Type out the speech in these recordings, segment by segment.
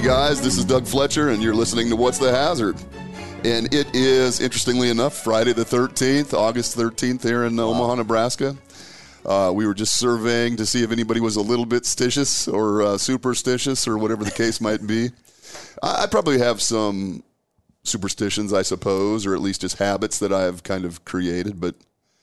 Hey guys, this is Doug Fletcher and you're listening to What's the Hazard? And it is, interestingly enough, Friday the 13th, August 13th here in Omaha, Nebraska. We were just surveying to see if anybody was a little bit stitious or superstitious or whatever the case might be. I probably have some superstitions, I suppose, or at least just habits that I have kind of created, but...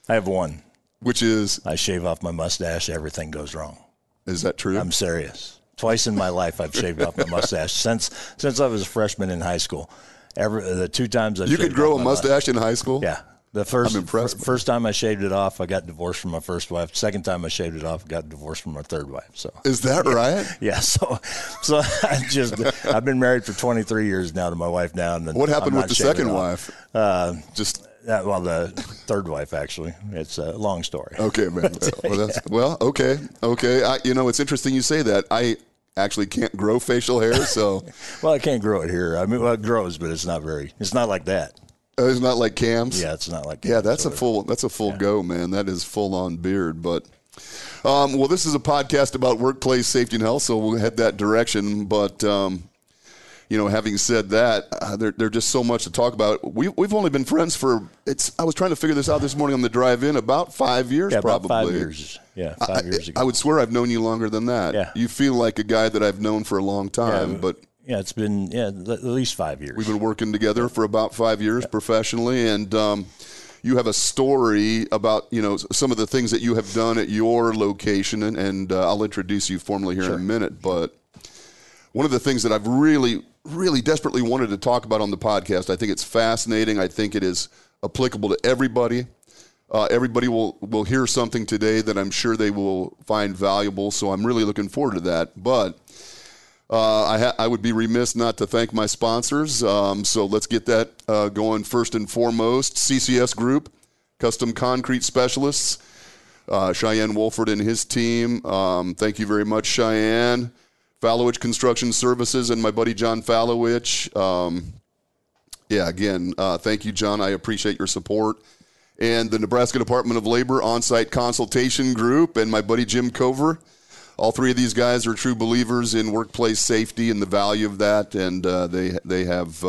I have one. Which is? I shave off my mustache, everything goes wrong. Is that true? I'm serious. Twice in my life I've shaved off my mustache since I was a freshman in high school. The two times I've shaved off my mustache. You could grow a mustache in high school? Yeah. The first time I shaved it off, I got divorced from my first wife. Second time I shaved it off, I got divorced from my third wife. So is that right? Yeah. So I've been married for 23 years now to my wife now. And what happened with the second wife? Well, the third wife, actually. It's a long story. Okay, man. Okay. It's interesting you say that. I actually can't grow facial hair, so. Well, I can't grow it here. I mean, well, it grows, but it's not like that. It's not like Cam's? Yeah, it's not like Cam's. Yeah, that's a full go, man. That is full-on beard. But, well, this is a podcast about workplace safety and health, so we'll head that direction. But, having said that, there's just so much to talk about. We've only been friends for, I was trying to figure this out this morning on the drive-in, about 5 years probably. About 5 years. Yeah, 5 years ago. I would swear I've known you longer than that. Yeah. You feel like a guy that I've known for a long time, yeah, but... Yeah, it's been at least 5 years. We've been working together for about 5 years professionally, and you have a story about some of the things that you have done at your location, and I'll introduce you formally here in a minute. But one of the things that I've really, really desperately wanted to talk about on the podcast, I think it's fascinating. I think it is applicable to everybody. Everybody will hear something today that I'm sure they will find valuable, so I'm really looking forward to that. But... I would be remiss not to thank my sponsors, so let's get that going first and foremost. CCS Group, Custom Concrete Specialists, Cheyenne Wolford and his team. Thank you very much, Cheyenne. Fallowich Construction Services and my buddy John Fallowich. Thank you, John. I appreciate your support. And the Nebraska Department of Labor On-Site Consultation Group and my buddy Jim Cover. All three of these guys are true believers in workplace safety and the value of that, and they have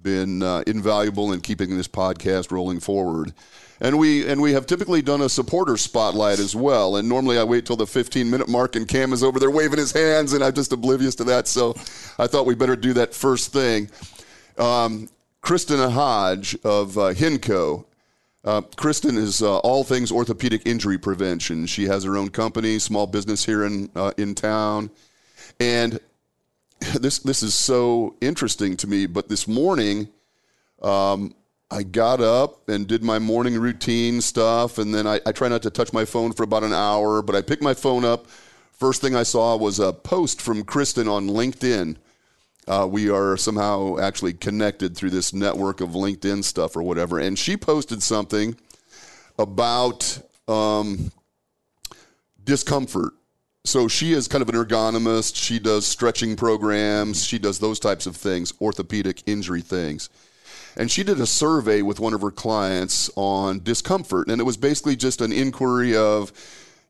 been invaluable in keeping this podcast rolling forward. And we have typically done a supporter spotlight as well, and normally I wait till the 15-minute mark and Cam is over there waving his hands, and I'm just oblivious to that, so I thought we better do that first thing. Kristen Hodge of HINCKO. Kristen is all things orthopedic injury prevention. She has her own company, small business here in town. And this is so interesting to me, but this morning I got up and did my morning routine stuff, and then I try not to touch my phone for about an hour, but I picked my phone up. First thing I saw was a post from Kristen on LinkedIn. We are somehow actually connected through this network of LinkedIn stuff or whatever. And she posted something about discomfort. So she is kind of an ergonomist. She does stretching programs. She does those types of things, orthopedic injury things. And she did a survey with one of her clients on discomfort. And it was basically just an inquiry of,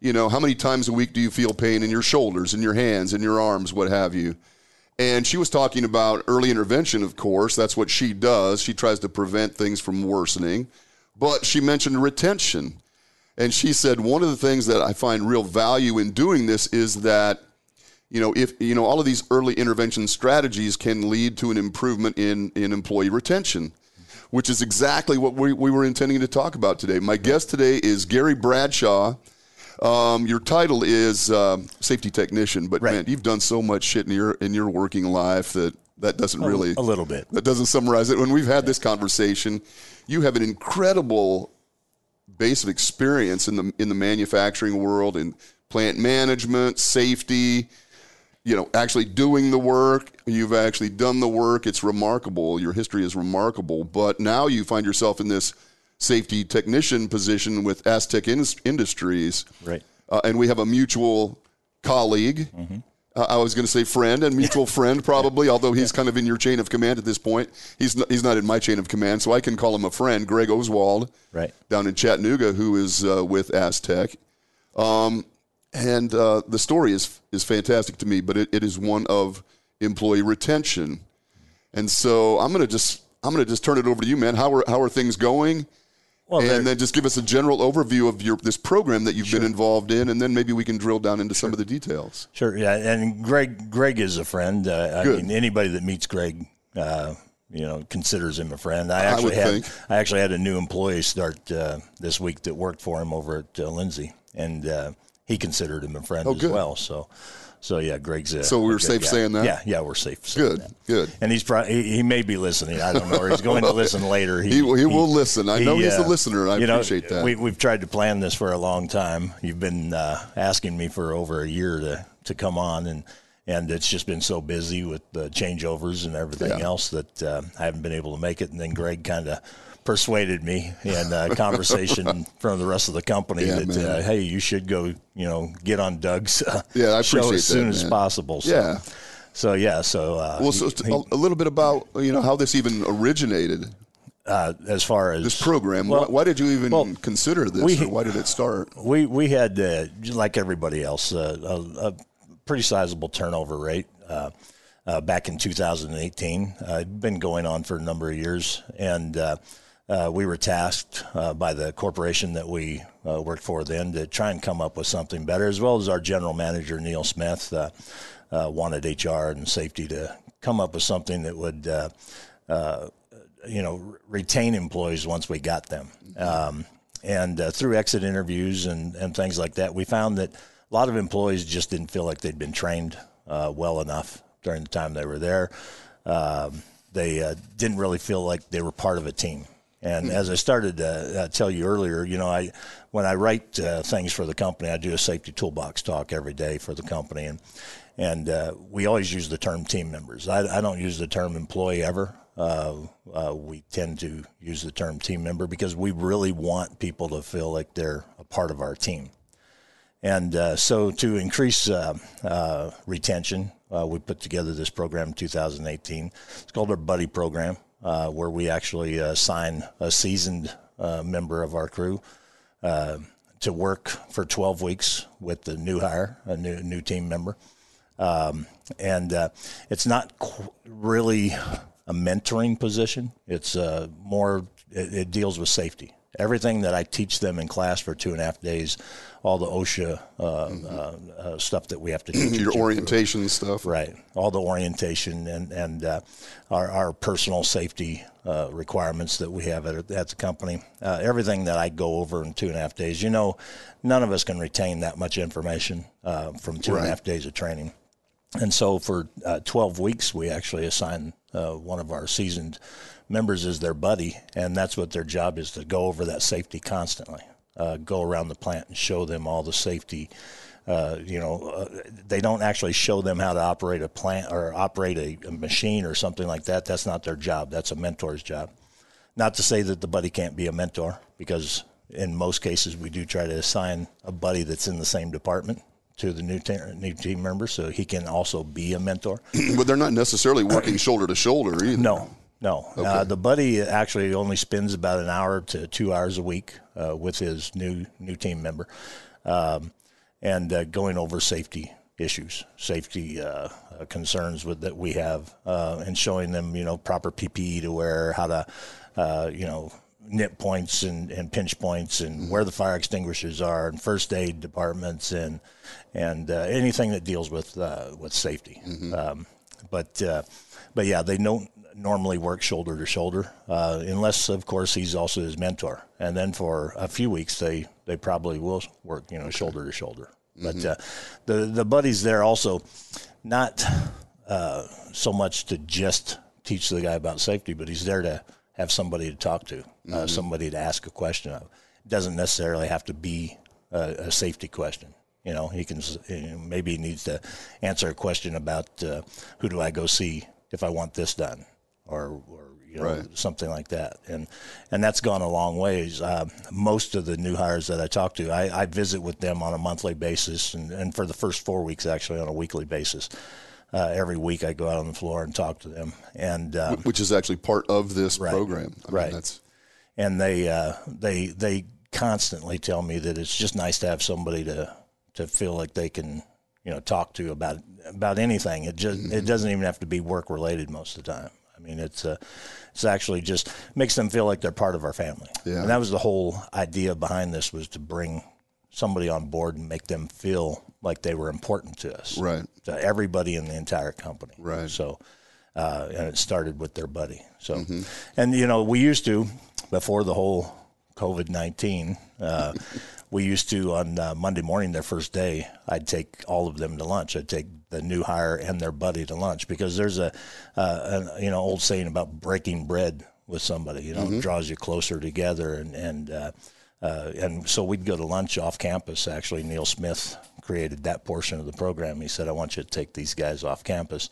how many times a week do you feel pain in your shoulders, in your hands, in your arms, what have you? And she was talking about early intervention, of course. That's what she does. She tries to prevent things from worsening. But she mentioned retention. And she said, one of the things that I find real value in doing this is that, all of these early intervention strategies can lead to an improvement in employee retention, which is exactly what we were intending to talk about today. My guest today is Gary Bradshaw. Your title is safety technician, but man, you've done so much shit in your working life that doesn't really a little bit. That doesn't summarize it. When we've had this conversation, you have an incredible base of experience in the manufacturing world, in plant management, safety. Actually doing the work. You've actually done the work. It's remarkable. Your history is remarkable. But now you find yourself in this safety technician position with Aztec Industries. Right. And we have a mutual colleague. Mm-hmm. I was going to say friend and mutual friend probably, although he's kind of in your chain of command at this point. He's not in my chain of command, so I can call him a friend, Greg Oswald, down in Chattanooga, who is with Aztec. The story is fantastic to me, but it is one of employee retention. And so I'm going to just turn it over to you, man. How are things going? Well, and then just give us a general overview of this program that you've been involved in, and then maybe we can drill down into some of the details. Sure, yeah. And Greg is a friend. I mean, anybody that meets Greg, considers him a friend. I actually had a new employee start this week that worked for him over at Lindsay, and he considered him a friend as well. So yeah, Greg's it. So we're safe saying that? Yeah, we're safe saying that. Good. And he's probably, he may be listening. I don't know. Or he's going to listen later. He will listen. I know he's a listener. I appreciate that. We've tried to plan this for a long time. You've been asking me for over a year to come on, and it's just been so busy with the changeovers and everything else that I haven't been able to make it. And then Greg kind of persuaded me in a conversation from the rest of the company that, hey, you should go, get on Doug's show as soon as possible. So, yeah. So, yeah. So, a little bit about, how this even originated. As far as this program, why did you even consider this? Or why did it start? We had, like everybody else, a pretty sizable turnover rate back in 2018. It'd been going on for a number of years. And, we were tasked by the corporation that we worked for then to try and come up with something better, as well as our general manager, Neil Smith, wanted HR and safety to come up with something that would, retain employees once we got them. And through exit interviews and things like that, we found that a lot of employees just didn't feel like they'd been trained well enough during the time they were there. They didn't really feel like they were part of a team. And as I started to tell you earlier, when I write things for the company, I do a safety toolbox talk every day for the company. And we always use the term team members. I don't use the term employee ever. We tend to use the term team member because we really want people to feel like they're a part of our team. And so to increase retention, we put together this program in 2018. It's called our Buddy Program. Where we actually assign a seasoned member of our crew to work for 12 weeks with the new hire, a new team member. And it's not really a mentoring position. It's it deals with safety. Everything that I teach them in class for 2.5 days, all the OSHA stuff that we have to do. Your orientation stuff. Right. All the orientation and our personal safety requirements that we have at the company. Everything that I go over in 2.5 days. None of us can retain that much information from 2.5 days of training. And so for 12 weeks, we actually assign one of our seasoned members is their buddy, and that's what their job is, to go over that safety constantly, go around the plant and show them all the safety. They don't actually show them how to operate a plant or operate a machine or something like that. That's not their job. That's a mentor's job. Not to say that the buddy can't be a mentor, because in most cases we do try to assign a buddy that's in the same department to the new team member, so he can also be a mentor. But they're not necessarily working shoulder to shoulder either. No. Okay. The buddy actually only spends about an hour to 2 hours a week with his new team member, and going over safety issues, safety concerns that we have, and showing them proper PPE to wear, how to nip points and pinch points, and where the fire extinguishers are, and first aid departments, and anything that deals with safety. But yeah, they don't normally work shoulder to shoulder, unless of course he's also his mentor. And then for a few weeks, they probably will work, shoulder to shoulder. But the buddies there also not so much to just teach the guy about safety, but he's there to have somebody to talk to, somebody to ask a question of. It doesn't necessarily have to be a safety question. He can maybe he needs to answer a question about who do I go see if I want this done, or something like that. And that's gone a long ways. Most of the new hires that I talk to, I visit with them on a monthly basis, and for the first 4 weeks actually on a weekly basis. Every week I go out on the floor and talk to them, and which is actually part of this program. I mean, and they constantly tell me that it's just nice to have somebody to feel like they can you know, talk to about anything. It just, it doesn't even have to be work related most of the time. I mean, it's actually just makes them feel like they're part of our family. Yeah. And that was the whole idea behind this, was to bring somebody on board and make them feel like they were important to us, right? To everybody in the entire company, right? So, and it started with their buddy. So, and you know, we used to, before the whole COVID-19, we used to, on Monday morning, their first day, I'd take all of them to lunch. I'd take the new hire and their buddy to lunch, because there's a you know, old saying about breaking bread with somebody, you know, it draws you closer together. And so we'd go to lunch off campus. Actually, Neil Smith created that portion of the program. He said, I want you to take these guys off campus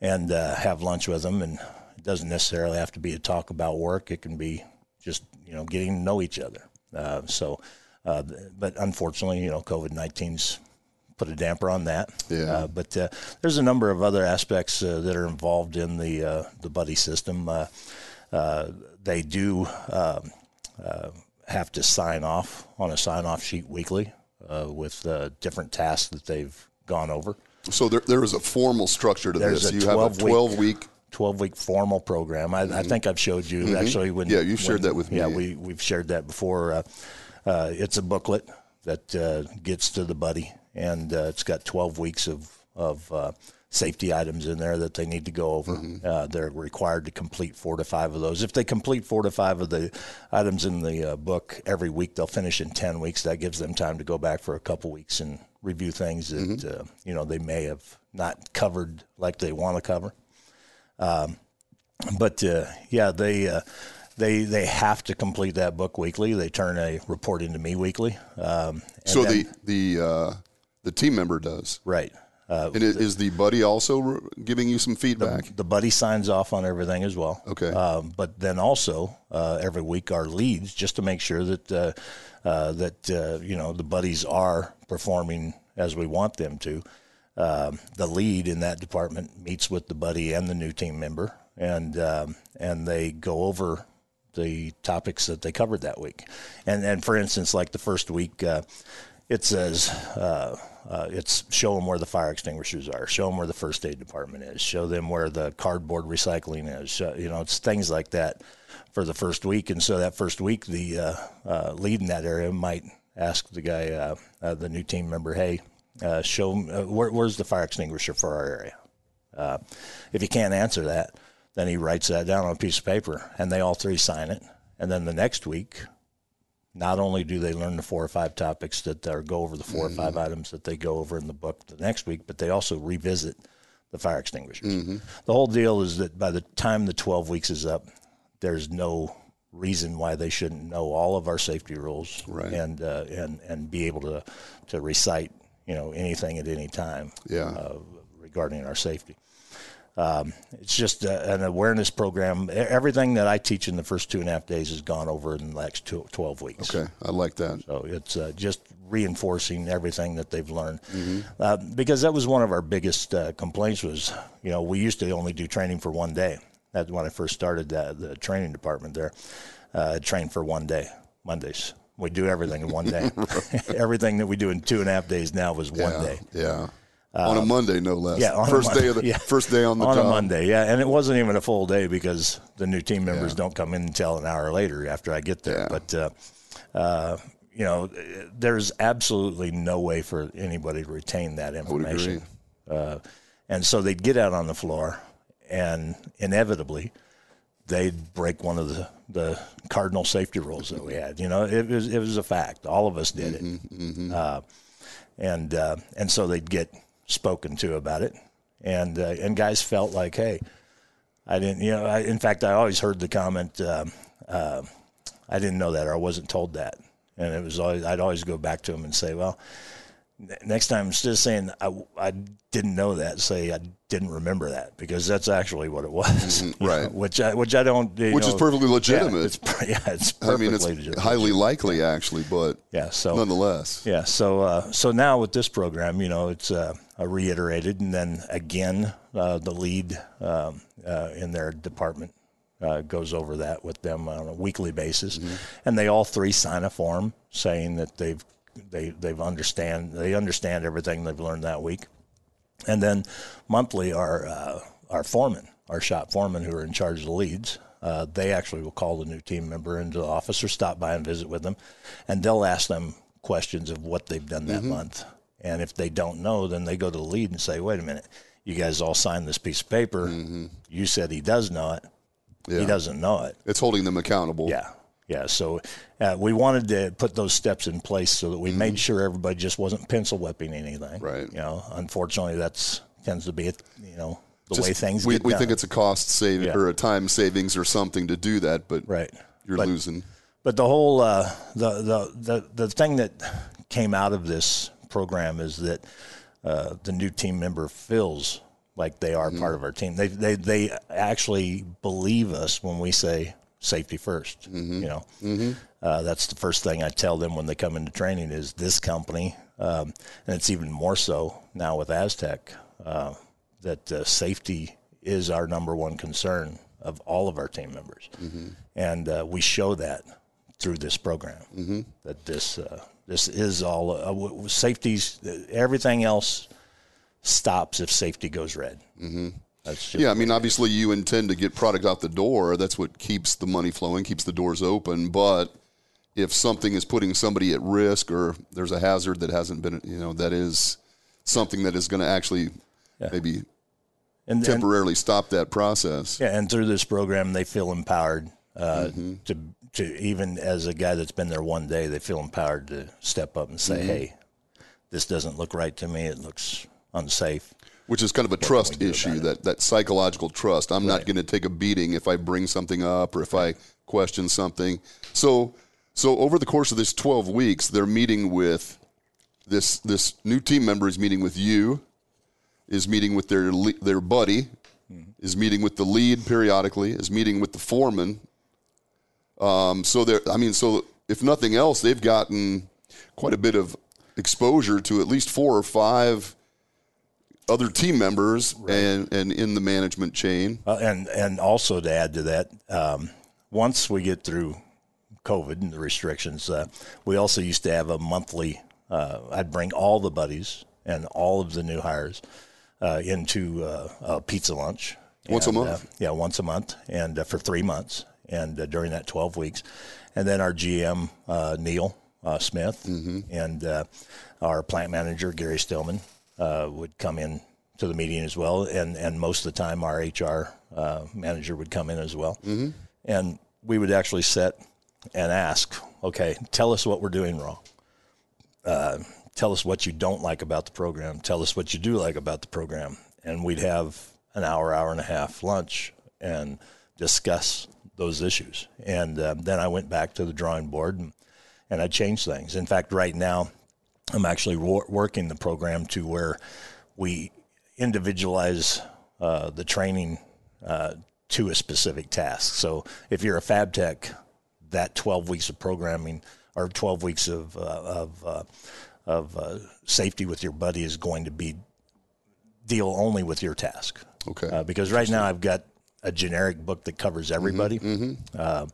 and have lunch with them. And it doesn't necessarily have to be a talk about work. It can be just, you know, getting to know each other. But unfortunately, you know, COVID-19's put a damper on that. Yeah. But there's a number of other aspects that are involved in the buddy system. They do have to sign off on a sign-off sheet weekly with different tasks that they've gone over. So there is a formal structure to this. You have a 12-week 12-week formal program. I think I've showed you actually when. Yeah, you shared that with me. Yeah, we've shared that before. It's a booklet that gets to the buddy, and it's got 12 weeks of safety items in there that they need to go over. They're required to complete 4 to 5 of those. If they complete 4 to 5 of the items in the book every week, they'll finish in 10 weeks. That gives them time to go back for a couple weeks and review things that you know, they may have not covered like they want to cover. Yeah, they have to complete that book weekly. They turn a report into me weekly. So then, the team member does, right? And is the buddy also giving you some feedback? The buddy signs off on everything as well. Okay. But then also every week our leads, just to make sure that you know, the buddies are performing as we want them to. The lead in that department meets with the buddy and the new team member, and they go over the topics that they covered that week. And for instance, like the first week, it says it's show them where the fire extinguishers are, show them where the first aid department is, show them where the cardboard recycling is. You know, it's things like that for the first week. And so that first week, the lead in that area might ask the guy, the new team member, hey, show where's the fire extinguisher for our area. If he can't answer that, then he writes that down on a piece of paper, and they all three sign it. And then the next week, not only do they learn the 4 or 5 topics that are go over the 4 or 5 items that they go over in the book the next week, but they also revisit the fire extinguishers. The whole deal is that by the time the 12 weeks is up, there's no reason why they shouldn't know all of our safety rules, right? and be able to recite, you know, anything at any time regarding our safety. It's just an awareness program. Everything that I teach in the first 2.5 days has gone over in the next 12 weeks. Okay, I like that. So it's just reinforcing everything that they've learned. Because that was one of our biggest complaints was, you know, we used to only do training for one day. That's when I first started the training department there. Trained for one day, Mondays. We do everything in one day. Everything that we do in 2.5 days now was one day. Yeah. On a Monday, no less. Yeah, on first day of the first day on the on job. A Monday. Yeah, and it wasn't even a full day because the new team members don't come in until an hour later after I get there. But you know, there's absolutely no way for anybody to retain that information. I would agree. And so they'd get out on the floor, and inevitably, they'd break one of the cardinal safety rules that we had. You know, it was a fact. All of us did it, and so they'd get spoken to about it, and guys felt like, hey, I didn't, you know, in fact, I always heard the comment, I didn't know that, or I wasn't told that. And it was always, I'd always go back to them and say, well, next time, instead of saying I didn't know that, say I didn't remember that, because that's actually what it was. Right. You know, which I don't, you which know, is perfectly legitimate. It's perfectly legitimate. Highly likely actually, but so nonetheless. Yeah. So, so now with this program, you know, it's, reiterated, and then again, the lead, in their department, goes over that with them on a weekly basis, and they all three sign a form saying that they've they understand everything they've learned that week. And then monthly, our foreman, our shop foreman, who are in charge of the leads, they actually will call the new team member into the office or stop by and visit with them, and they'll ask them questions of what they've done that month. And if they don't know, then they go to the lead and say, wait a minute, you guys all signed this piece of paper. You said he does know it. Yeah. He doesn't know it. It's holding them accountable. Yeah. Yeah. So we wanted to put those steps in place so that we made sure everybody just wasn't pencil whipping anything. Right. You know, unfortunately, that's tends to be, you know, the just way things get done. We think it's a cost saving or a time savings or something to do that, but you're losing. But the whole the thing that came out of this program is that the new team member feels like they are part of our team. They actually believe us when we say safety first. You know, that's the first thing I tell them when they come into training is this company, and it's even more so now with Aztec, that safety is our number one concern of all of our team members, and we show that through this program. That this is all safety's. Everything else stops if safety goes red. That's yeah, I mean, obviously you intend to get product out the door. That's what keeps the money flowing, keeps the doors open. But if something is putting somebody at risk or there's a hazard that hasn't been, you know, that is something that is going to actually maybe temporarily stop that process. Yeah, and through this program, they feel empowered to even as a guy that's been there one day, they feel empowered to step up and say, hey, this doesn't look right to me. It looks unsafe. Which is kind of a trust issue, that psychological trust. I'm not going to take a beating if I bring something up or if I question something. So over the course of this 12 weeks, they're meeting with this new team member is meeting with you, is meeting with their buddy, is meeting with the lead periodically, is meeting with the foreman. So if nothing else, they've gotten quite a bit of exposure to at least 4 or 5 other team members and in the management chain. And also to add to that, once we get through COVID and the restrictions, we also used to have a monthly, I'd bring all the buddies and all of the new hires into a pizza lunch. Once a month? Once a month and for 3 months and during that 12 weeks. And then our GM, Neil Smith, and our plant manager, Gary Stillman, would come in to the meeting as well, and most of the time our HR manager would come in as well, and we would actually sit and ask, okay, tell us what we're doing wrong, tell us what you don't like about the program, tell us what you do like about the program, and we'd have an hour and a half lunch and discuss those issues, and then I went back to the drawing board and I changed things. In fact, right now I'm actually working the program to where we individualize the training to a specific task. So if you're a fab tech, that 12 weeks of programming or 12 weeks of safety with your buddy is going to be deal only with your task. Okay. Because right now I've got a generic book that covers everybody, but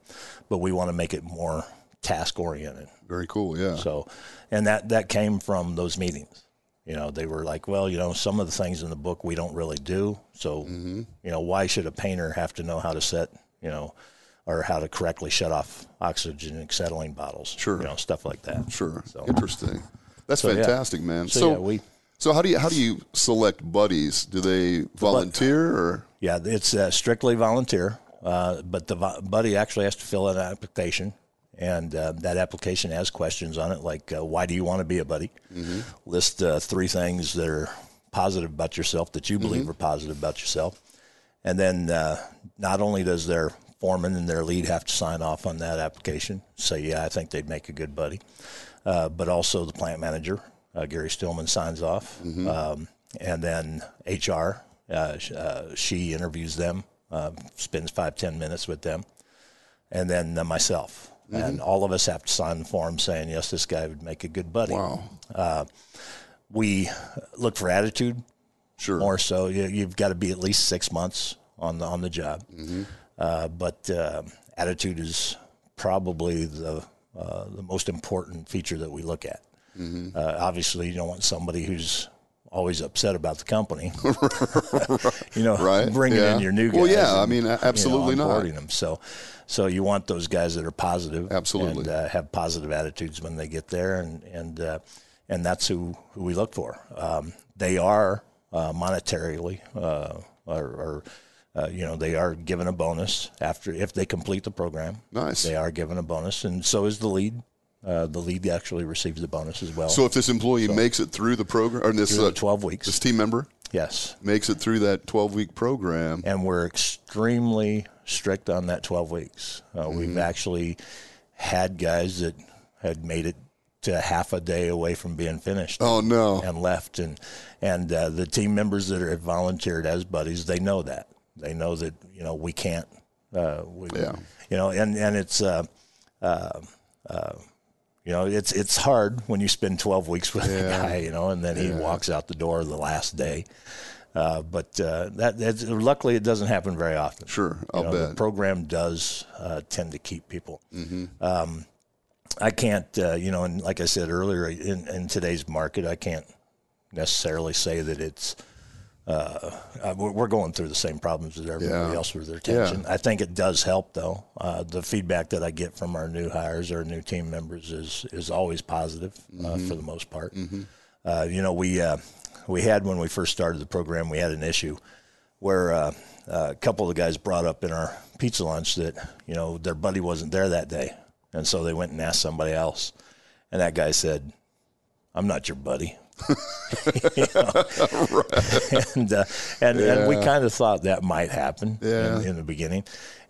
we want to make it more task-oriented. Very cool, yeah. So, and that came from those meetings. You know, they were like, well, you know, some of the things in the book we don't really do. So, you know, why should a painter have to know how to set, you know, or how to correctly shut off oxygen and acetylene bottles? Sure. You know, stuff like that. Sure. So, interesting. That's fantastic, man. So how do you select buddies? Do they volunteer or? Yeah, it's strictly volunteer, but the buddy actually has to fill out an application. And that application has questions on it, like, why do you want to be a buddy? List 3 things that are positive about yourself, that you believe are positive about yourself. And then not only does their foreman and their lead have to sign off on that application, say, yeah, I think they'd make a good buddy, but also the plant manager, Gary Stillman, signs off. And then HR, she interviews them, spends 5-10 minutes with them, and then myself. And all of us have to sign the form saying, yes, this guy would make a good buddy. Wow. We look for attitude. Sure. More so, you've got to be at least 6 months on the job. But attitude is probably the most important feature that we look at. Mm-hmm. Obviously, you don't want somebody who's always upset about the company, you know, right? Bringing in your new guys. Well, yeah, and, I mean, absolutely, you know, onboarding them. So you want those guys that are positive, absolutely, and have positive attitudes when they get there, and that's who we look for. They are monetarily, you know, they are given a bonus after if they complete the program. Nice, they are given a bonus, and so is the lead. The lead actually receives the bonus as well. So if this employee makes it through the program, or this 12 weeks, this team member, yes, makes it through that 12-week program, and we're extremely strict on that 12 weeks. Mm-hmm. We've actually had guys that had made it to half a day away from being finished. Oh no! And left, and the team members that are volunteered as buddies, they know that. They know that, you know, we can't. You know, and it's. You know, it's hard when you spend 12 weeks with a guy, you know, and then he walks out the door the last day. But luckily it doesn't happen very often. Sure, I'll bet. The program does tend to keep people. Mm-hmm. I can't, you know, and like I said earlier, in today's market, I can't necessarily say that it's, we're going through the same problems as everybody else with their attention. Yeah. I think it does help, though. The feedback that I get from our new hires, our new team members, is always positive, mm-hmm. for the most part. Mm-hmm. You know, we had, when we first started the program, we had an issue where a couple of the guys brought up in our pizza lunch that, you know, their buddy wasn't there that day, and so they went and asked somebody else, and that guy said, "I'm not your buddy." You know? Right. And we kind of thought that might happen in the beginning,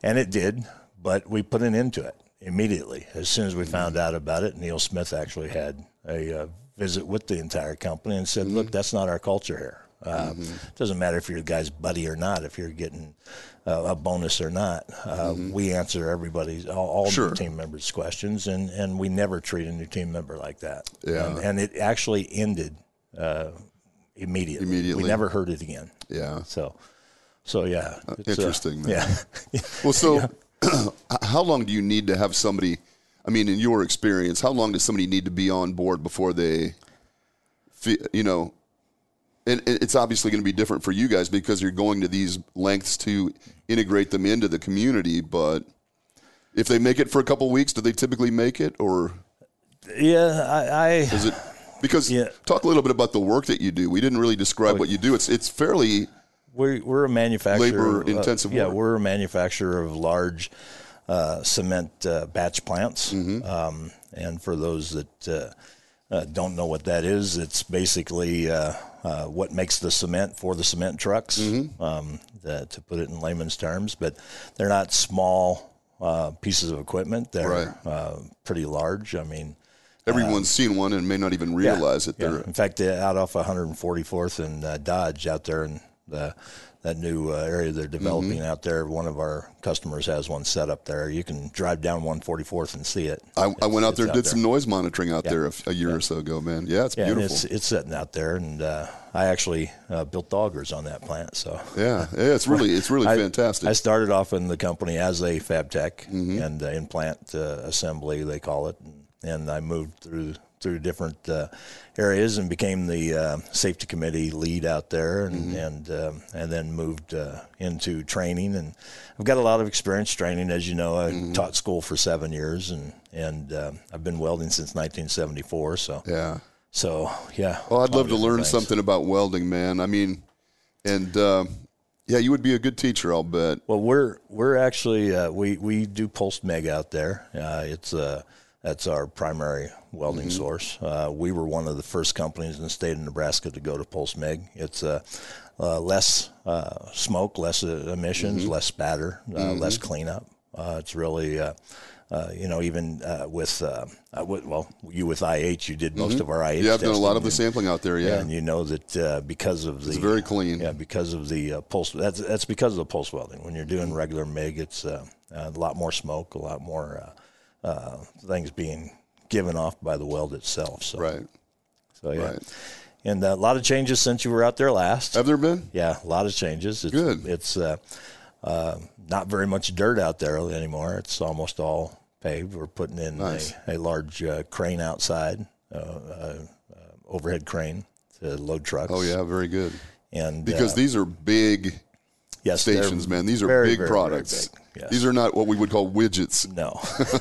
and it did, but we put an end to it immediately. As soon as we found out about it, Neil Smith actually had a visit with the entire company and said, look, that's not our culture here. It doesn't matter if you're a guy's buddy or not, if you're getting a bonus or not. We answer everybody's, all new team members' questions, and we never treat a new team member like that. Yeah. And it actually ended immediately. We never heard it again. Yeah. So yeah. Interesting. Yeah. Well, so how long do you need to have somebody, I mean, in your experience, how long does somebody need to be on board before they, you know, and it's obviously going to be different for you guys because you're going to these lengths to integrate them into the community. But if they make it for a couple of weeks, do they typically make it? Or talk a little bit about the work that you do. We didn't really describe what you do. It's fairly we're a manufacturer, labor intensive. Yeah, work. We're a manufacturer of large cement batch plants, and for those that don't know what that is, it's basically what makes the cement for the cement trucks, to put it in layman's terms. But they're not small pieces of equipment. They're pretty large. I mean, everyone's seen one and may not even realize it. Yeah. In fact, out off 144th and Dodge out there in that new area they're developing out there, one of our customers has one set up there. You can drive down 144th and see it. I went out there and did some noise monitoring out there a year or so ago, man. Yeah, it's beautiful. And it's sitting out there, and I actually built augers on that plant. So it's really fantastic. I started off in the company as a fab tech and in-plant assembly, they call it, and I moved through different areas and became the safety committee lead out there, and then moved into training. And I've got a lot of experience training, as you know. I taught school for 7 years, and I've been welding since 1974. So. Well, I'd love to learn something about welding, man. I mean, you would be a good teacher, I'll bet. Well, we're actually we do Pulse MIG out there. That's our primary welding source. We were one of the first companies in the state of Nebraska to go to Pulse MIG. It's less smoke, less emissions, less spatter, less cleanup. It's really, you know, even with, you with IH, you did most of our IH. Yeah, I've done a lot of the sampling out there, and you know that because of the... It's very clean. Because of the pulse... That's because of the pulse welding. When you're doing regular MIG, it's a lot more smoke, a lot more... things being given off by the weld itself. So. And a lot of changes since you were out there last. Have there been? Yeah, a lot of changes. It's, good. It's not very much dirt out there anymore. It's almost all paved. We're putting in a large crane outside overhead crane to load trucks. Oh, yeah, very good. And because these are big stations, man. These are big products. Very big. Yeah. These are not what we would call widgets. No.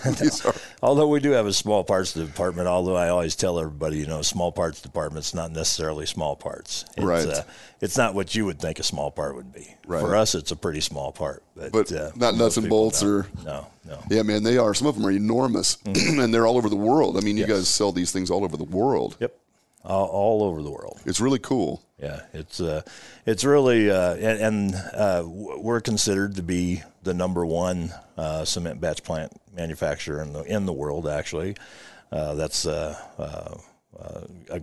No. Although we do have a small parts department, although I always tell everybody, you know, small parts department's not necessarily small parts. It's, right. It's not what you would think a small part would be. Right. For us, it's a pretty small part. But not nuts and bolts or... No. Yeah, man, they are. Some of them are enormous, and they're all over the world. I mean, you guys sell these things all over the world. Yep. All over the world. It's really cool. Yeah, it's really, and we're considered to be the number one cement batch plant manufacturer in the world. Actually, that's a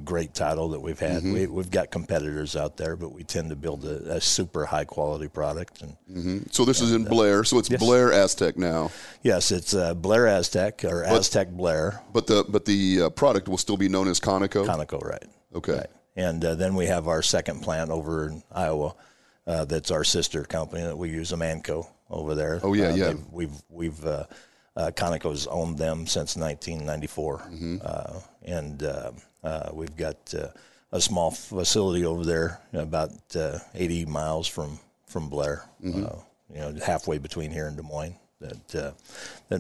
great title that we've had. Mm-hmm. We've got competitors out there, but we tend to build a super high quality product. And so this is in Blair. So it's Blair Aztec now. Yes, it's Blair Aztec or Aztec Blair. But the product will still be known as CON-E-CO. CON-E-CO, right? Okay. Right. And then we have our second plant over in Iowa. That's our sister company that we use, Amanco, over there. Oh yeah, yeah. We've CON-E-CO's owned them since 1994, and we've got a small facility over there, about 80 miles from Blair, halfway between here and Des Moines, that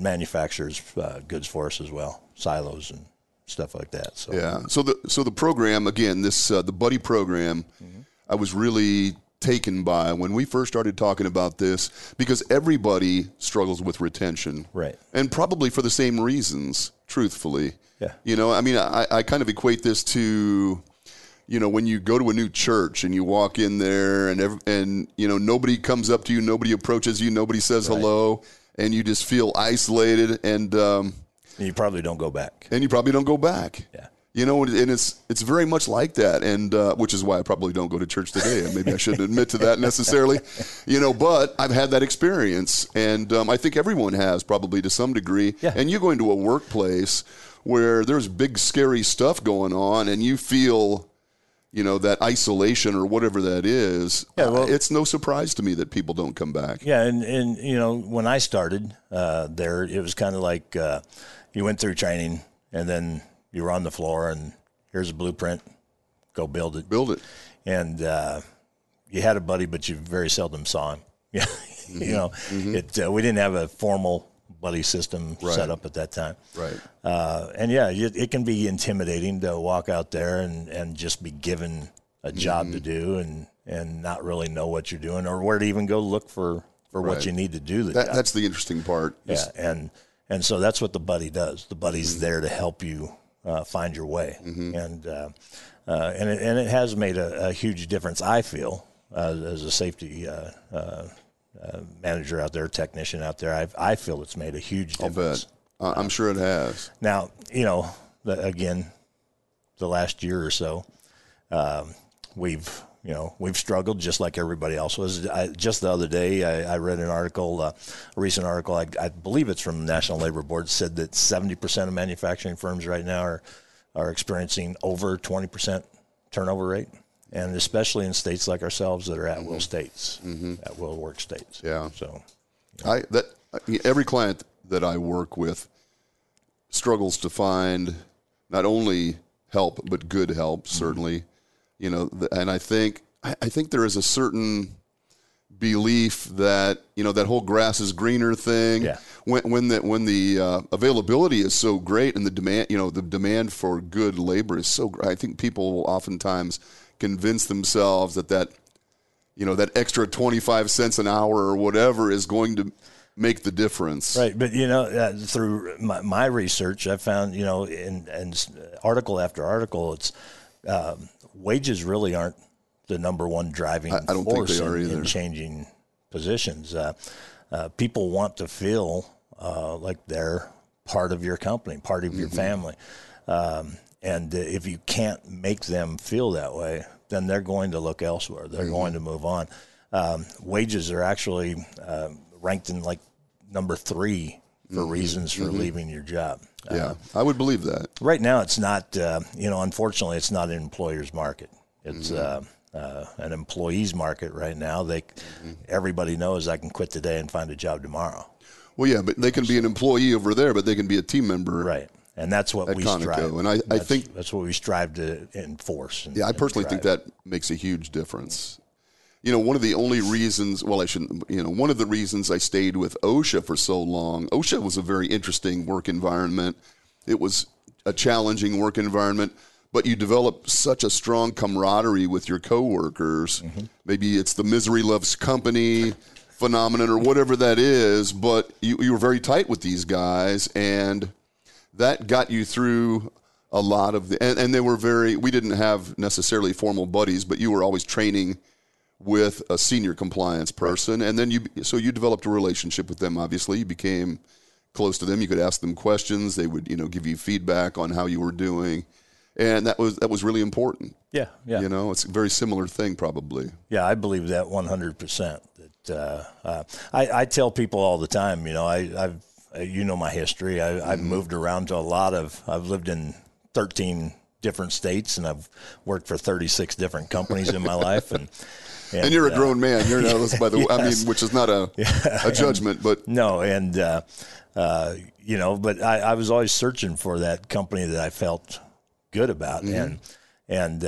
manufactures goods for us as well, silos and stuff like that. So yeah, so the program again, this the buddy program, I was really taken by when we first started talking about this, because everybody struggles with retention, right? And probably for the same reasons, truthfully. Yeah. You know, I mean, I kind of equate this to, you know, when you go to a new church and you walk in there and you know, nobody comes up to you, nobody approaches you, nobody says hello, and you just feel isolated, and you probably don't go back. Yeah. You know, and it's very much like that, and which is why I probably don't go to church today. Maybe I shouldn't admit to that necessarily, you know. But I've had that experience, and I think everyone has probably to some degree. Yeah. And you go into a workplace where there's big, scary stuff going on, and you feel, you know, that isolation or whatever that is. Yeah, well, it's no surprise to me that people don't come back. Yeah, and you know, when I started there, it was kind of like you went through training, and then you were on the floor, and here's a blueprint. Go build it. And you had a buddy, but you very seldom saw him. Yeah, you know, we didn't have a formal buddy system set up at that time. Right. It can be intimidating to walk out there and just be given a job to do and not really know what you're doing or where to even go look for what you need to do. That's the interesting part. Yeah, and so that's what the buddy does. The buddy's there to help you find your way, and it has made a huge difference. I feel as a safety manager out there, technician out there, I feel it's made a huge difference. I'll bet. I'm sure it has. Now, you know, the last year or so, we've struggled just like everybody else was. Just the other day, I read an article, a recent article, I believe it's from the National Labor Board, said that 70% of manufacturing firms right now are experiencing over 20% turnover rate, and especially in states like ourselves that are at-will states, at-will work states. Yeah. So, you know. Every client that I work with struggles to find not only help but good help, certainly. You know, and I think there is a certain belief that, you know, that whole grass is greener thing. Yeah. When the availability is so great and the demand for good labor is so great, I think people will oftentimes convince themselves that you know, that extra 25 cents an hour or whatever is going to make the difference. Right. But, you know, through my research, I found, you know, in article after article, it's wages really aren't the number one driving force in changing positions. People want to feel like they're part of your company, part of your family. And if you can't make them feel that way, then they're going to look elsewhere. They're going to move on. Wages are actually ranked in like number 3 for reasons for leaving your job. Yeah, I would believe that. Right now, it's not, you know, unfortunately, it's not an employer's market. It's an employee's market right now. Everybody knows I can quit today and find a job tomorrow. Well, yeah, but they can be an employee over there, but they can be a team member And that's what we strive. And I think that's what we strive to enforce. And, yeah, I personally think that makes a huge difference. You know, one of the only reasons, well, I shouldn't, you know, one of the reasons I stayed with OSHA for so long, OSHA was a very interesting work environment. It was a challenging work environment, but you develop such a strong camaraderie with your coworkers. Mm-hmm. Maybe it's the misery loves company phenomenon or whatever that is, but you were very tight with these guys, and that got you through a lot of the, and they were very, we didn't have necessarily formal buddies, but you were always training with a senior compliance person. Right. And then you developed a relationship with them, obviously. You became close to them. You could ask them questions. They would, you know, give you feedback on how you were doing. And that was really important. Yeah, yeah. You know, it's a very similar thing probably. Yeah, I believe that 100%. That I tell people all the time, you know, I've you know my history. I've moved around to a lot of. I've lived in 13 different states, and I've worked for 36 different companies in my life. And you're a grown man. You're not, by the way. Yes. I mean, which is not a judgment, but no. And you know, but I was always searching for that company that I felt good about, and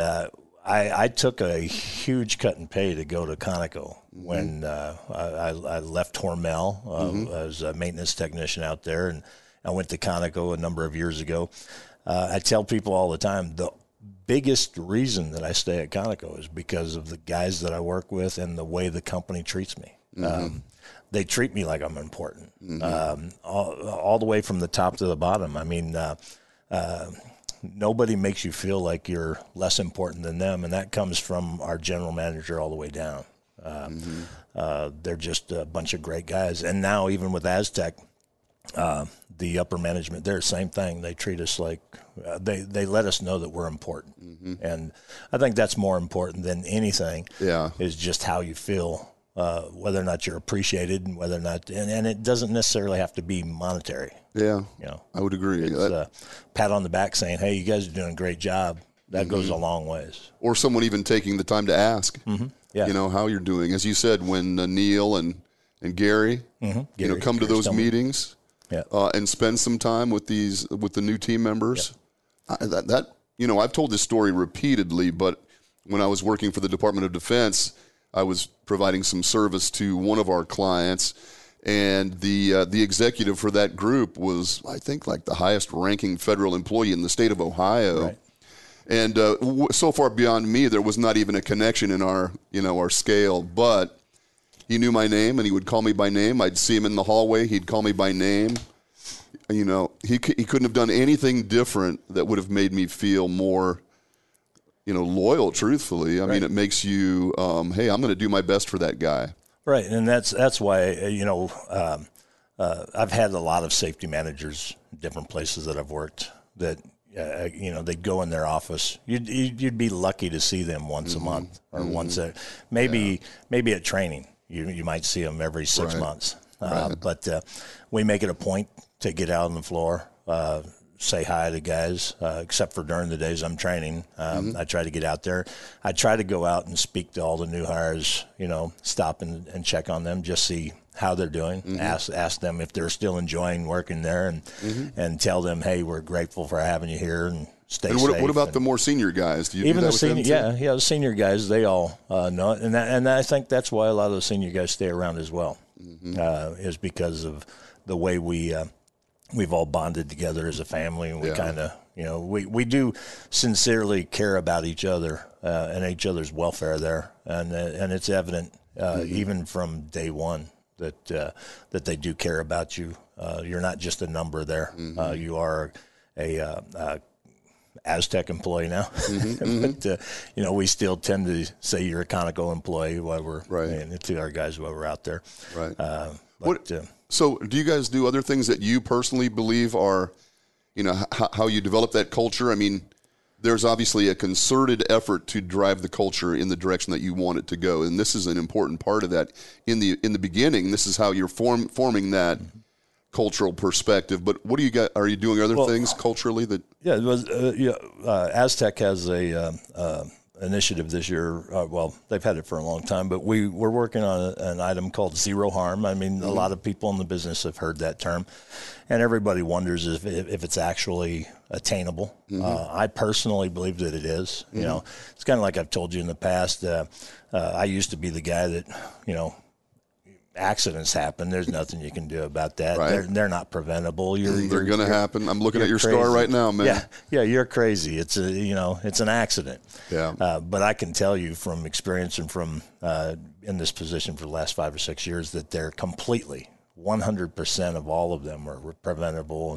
I took a huge cut in pay to go to CON-E-CO when I left Hormel. I was a maintenance technician out there, and I went to CON-E-CO a number of years ago. I tell people all the time, the biggest reason that I stay at CON-E-CO is because of the guys that I work with and the way the company treats me. Mm-hmm. They treat me like I'm important, all the way from the top to the bottom. I mean, nobody makes you feel like you're less important than them, and that comes from our general manager all the way down. They're just a bunch of great guys. And now even with Aztec, the upper management there, same thing. They treat us like they let us know that we're important. And I think that's more important than anything, is just how you feel, whether or not you're appreciated and whether or not, and it doesn't necessarily have to be monetary. Yeah, you know, I would agree. It's a pat on the back saying, hey, you guys are doing a great job. That goes a long ways. Or someone even taking the time to ask, you know, how you're doing. As you said, when Neil and Gary, you know, come to those meetings and spend some time with the new team members. You know, I've told this story repeatedly, but when I was working for the Department of Defense, I was providing some service to one of our clients. And the executive for that group was, I think, like the highest-ranking federal employee in the state of Ohio. Right. And so far beyond me, there was not even a connection in our, you know, our scale. But he knew my name, and he would call me by name. I'd see him in the hallway. He'd call me by name. You know, he couldn't have done anything different that would have made me feel more, you know, loyal, truthfully. I mean, it makes you, hey, I'm going to do my best for that guy. Right, and that's why, you know, I've had a lot of safety managers in different places that I've worked that, you know, they'd go in their office. You'd be lucky to see them once a month or once a – maybe at training. You might see them every 6 months. But we make it a point to get out on the floor, say hi to guys, except for during the days I'm training. I try to get out there. I try to go out and speak to all the new hires, you know, stop and check on them, just see how they're doing, ask them if they're still enjoying working there, and tell them, hey, we're grateful for having you here and stay safe. What about the more senior guys? Do you even do that the senior, the senior guys, they all know it, and I think that's why a lot of the senior guys stay around as well, is because of the way we we've all bonded together as a family, and we kind of, you know, we do sincerely care about each other and each other's welfare there, and it's evident even from day one that that they do care about you. You're not just a number there. You are a Aztec employee now, but you know, we still tend to say you're a CON-E-CO employee while we're and to our guys while we're out there. So do you guys do other things that you personally believe are, you know, how you develop that culture? I mean, there's obviously a concerted effort to drive the culture in the direction that you want it to go, and this is an important part of that. In the beginning, this is how you're forming that cultural perspective. But what do you got? Are you doing other things culturally that? Yeah, Aztec has a initiative this year. Well, they've had it for a long time, but we're working on an item called zero harm. I mean, a lot of people in the business have heard that term, and everybody wonders if it's actually attainable. I personally believe that it is. You know, it's kind of like I've told you in the past. I used to be the guy that, you know, accidents happen. There's nothing you can do about that. Right. They're not preventable. They're going to happen. I'm looking at your scar right now, man. Yeah, you're crazy. It's a, you know, it's an accident. Yeah. But I can tell you from experience and from in this position for the last 5 or 6 years that they're completely 100% of all of them are preventable,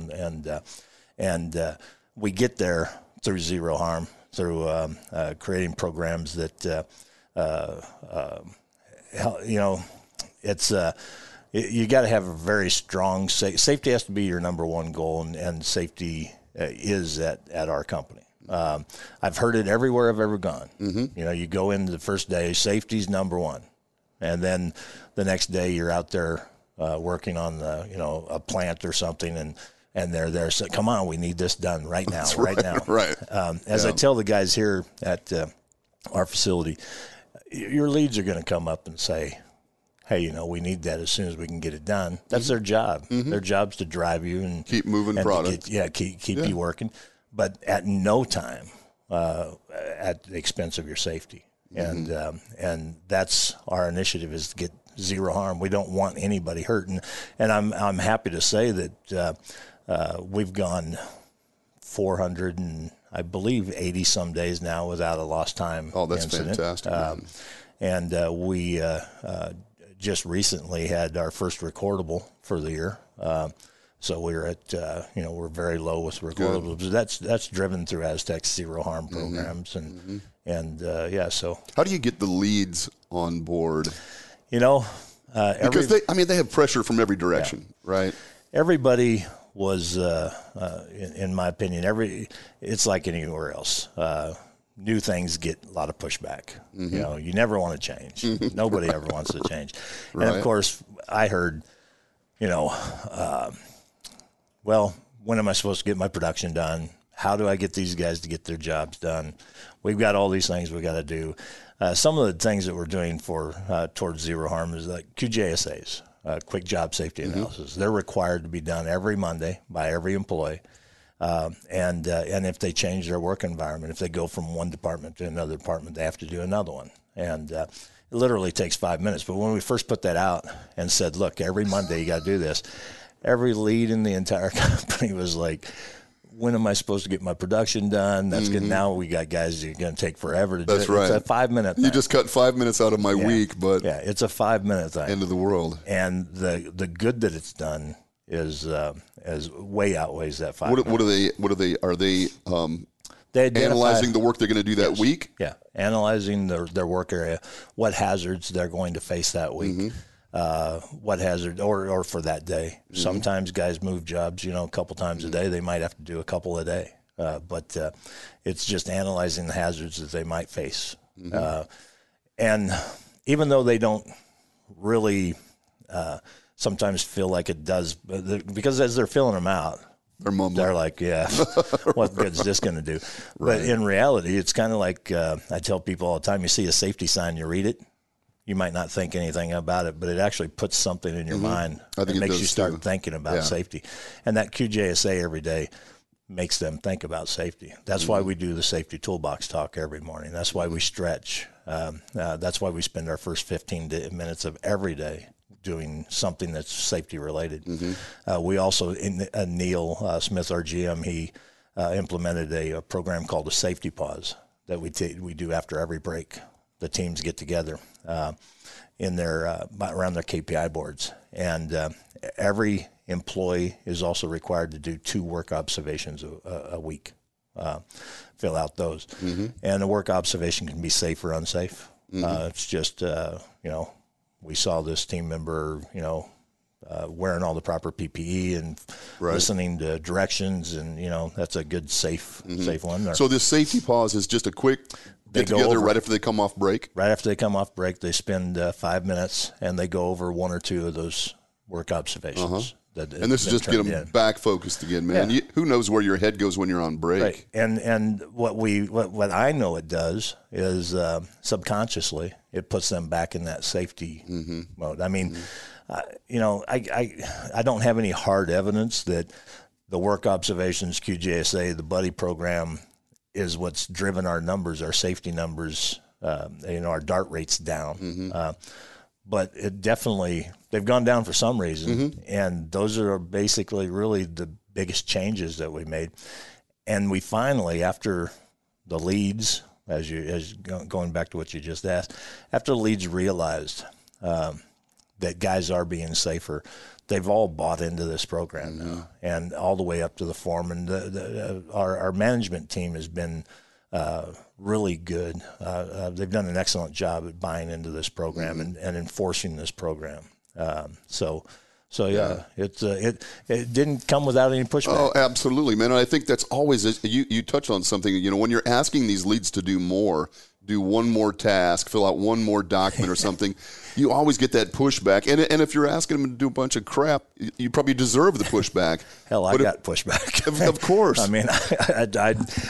and we get there through zero harm, through creating programs that you know. It's you got to have a very strong safety has to be your number one goal, and safety is at our company. I've heard it everywhere I've ever gone. You know, you go into the first day, safety's number one, and then the next day you're out there working on the a plant or something, and they're there. So come on, we need this done right now, right now. As I tell the guys here at our facility, your leads are going to come up and say, hey, you know, we need that as soon as we can get it done. That's their job. Their job's to drive you and keep moving product. Keep you working, but at no time at the expense of your safety. And that's our initiative, is to get zero harm. We don't want anybody hurt, and I'm happy to say that we've gone 400 and I believe 80 some days now without a lost time. Oh, that's incident. Fantastic! And we. Just recently had our first recordable for the year, so we're at we're very low with recordables. Good. That's driven through Aztec's zero harm programs, and yeah. So how do you get the leads on board? You know, because they have pressure from every direction, right? Everybody was, in my opinion, it's like anywhere else. New things get a lot of pushback. You know, you never want to change. Nobody ever wants to change. Right. And of course, I heard, well, when am I supposed to get my production done? How do I get these guys to get their jobs done? We've got all these things we got to do. Some of the things that we're doing for towards zero harm is like QJSAs, quick job safety analysis. They're required to be done every Monday by every employee. And if they change their work environment, if they go from one department to another department, they have to do another one. And it literally takes 5 minutes. But when we first put that out and said, look, every Monday you got to do this, every lead in the entire company was like, when am I supposed to get my production done? That's good. Now we got guys that are going to take forever to do it. That's right. It's a 5 minute thing. You just cut 5 minutes out of my week, but. Yeah, it's a 5 minute thing. End of the world. And the good that it's done is way outweighs that 5 minutes. Are they they analyzing the work they're going to do that week? Yeah, analyzing their work area, what hazards they're going to face that week, what hazard or for that day. Sometimes guys move jobs, a couple times a day. They might have to do a couple a day, but it's just analyzing the hazards that they might face. And even though they don't really sometimes feel like it does, because as they're filling them out, they're mumbling. They're like, yeah, what good is this going to do? Right. But in reality, it's kind of like I tell people all the time, you see a safety sign, you read it. You might not think anything about it, but it actually puts something in your mind. I think it makes you start thinking about safety. And that QJSA every day makes them think about safety. That's why we do the safety toolbox talk every morning. That's why we stretch. That's why we spend our first 15 minutes of every day doing something that's safety related. We also, Neil Smith, our GM, he implemented a program called a safety pause that we do after every break. The teams get together in their around their KPI boards, and every employee is also required to do 2 work observations a week. Fill out those, and a work observation can be safe or unsafe. It's just we saw this team member, wearing all the proper PPE and listening to directions, and that's a good safe one. So this safety pause is just a quick get together right after they come off break. Right after they come off break, they spend 5 minutes and they go over one or two of those work observations. That and this is just get them back focused again, man. Yeah. You, who knows where your head goes when you're on break? Right. And what I know it does is subconsciously it puts them back in that safety mode. I mean, you know, I don't have any hard evidence that the work observations, QJSA, the buddy program is what's driven our numbers, our safety numbers, you know, our DART rates down. But it definitely, they've gone down for some reason. And those are basically really the biggest changes that we made. And we finally, after the leads, as going back to what you just asked, after the leads realized that guys are being safer, they've all bought into this program now, and all the way up to the foreman. Our management team has been really good. They've done an excellent job at buying into this program and enforcing this program. So it didn't come without any pushback. Oh, absolutely, man. And I think that's always, you touched on something, you know, when you're asking these leads to do more, do one more task, fill out one more document or something, you always get that pushback. And if you're asking them to do a bunch of crap, you probably deserve the pushback. Hell, I got pushback. Of course. I mean,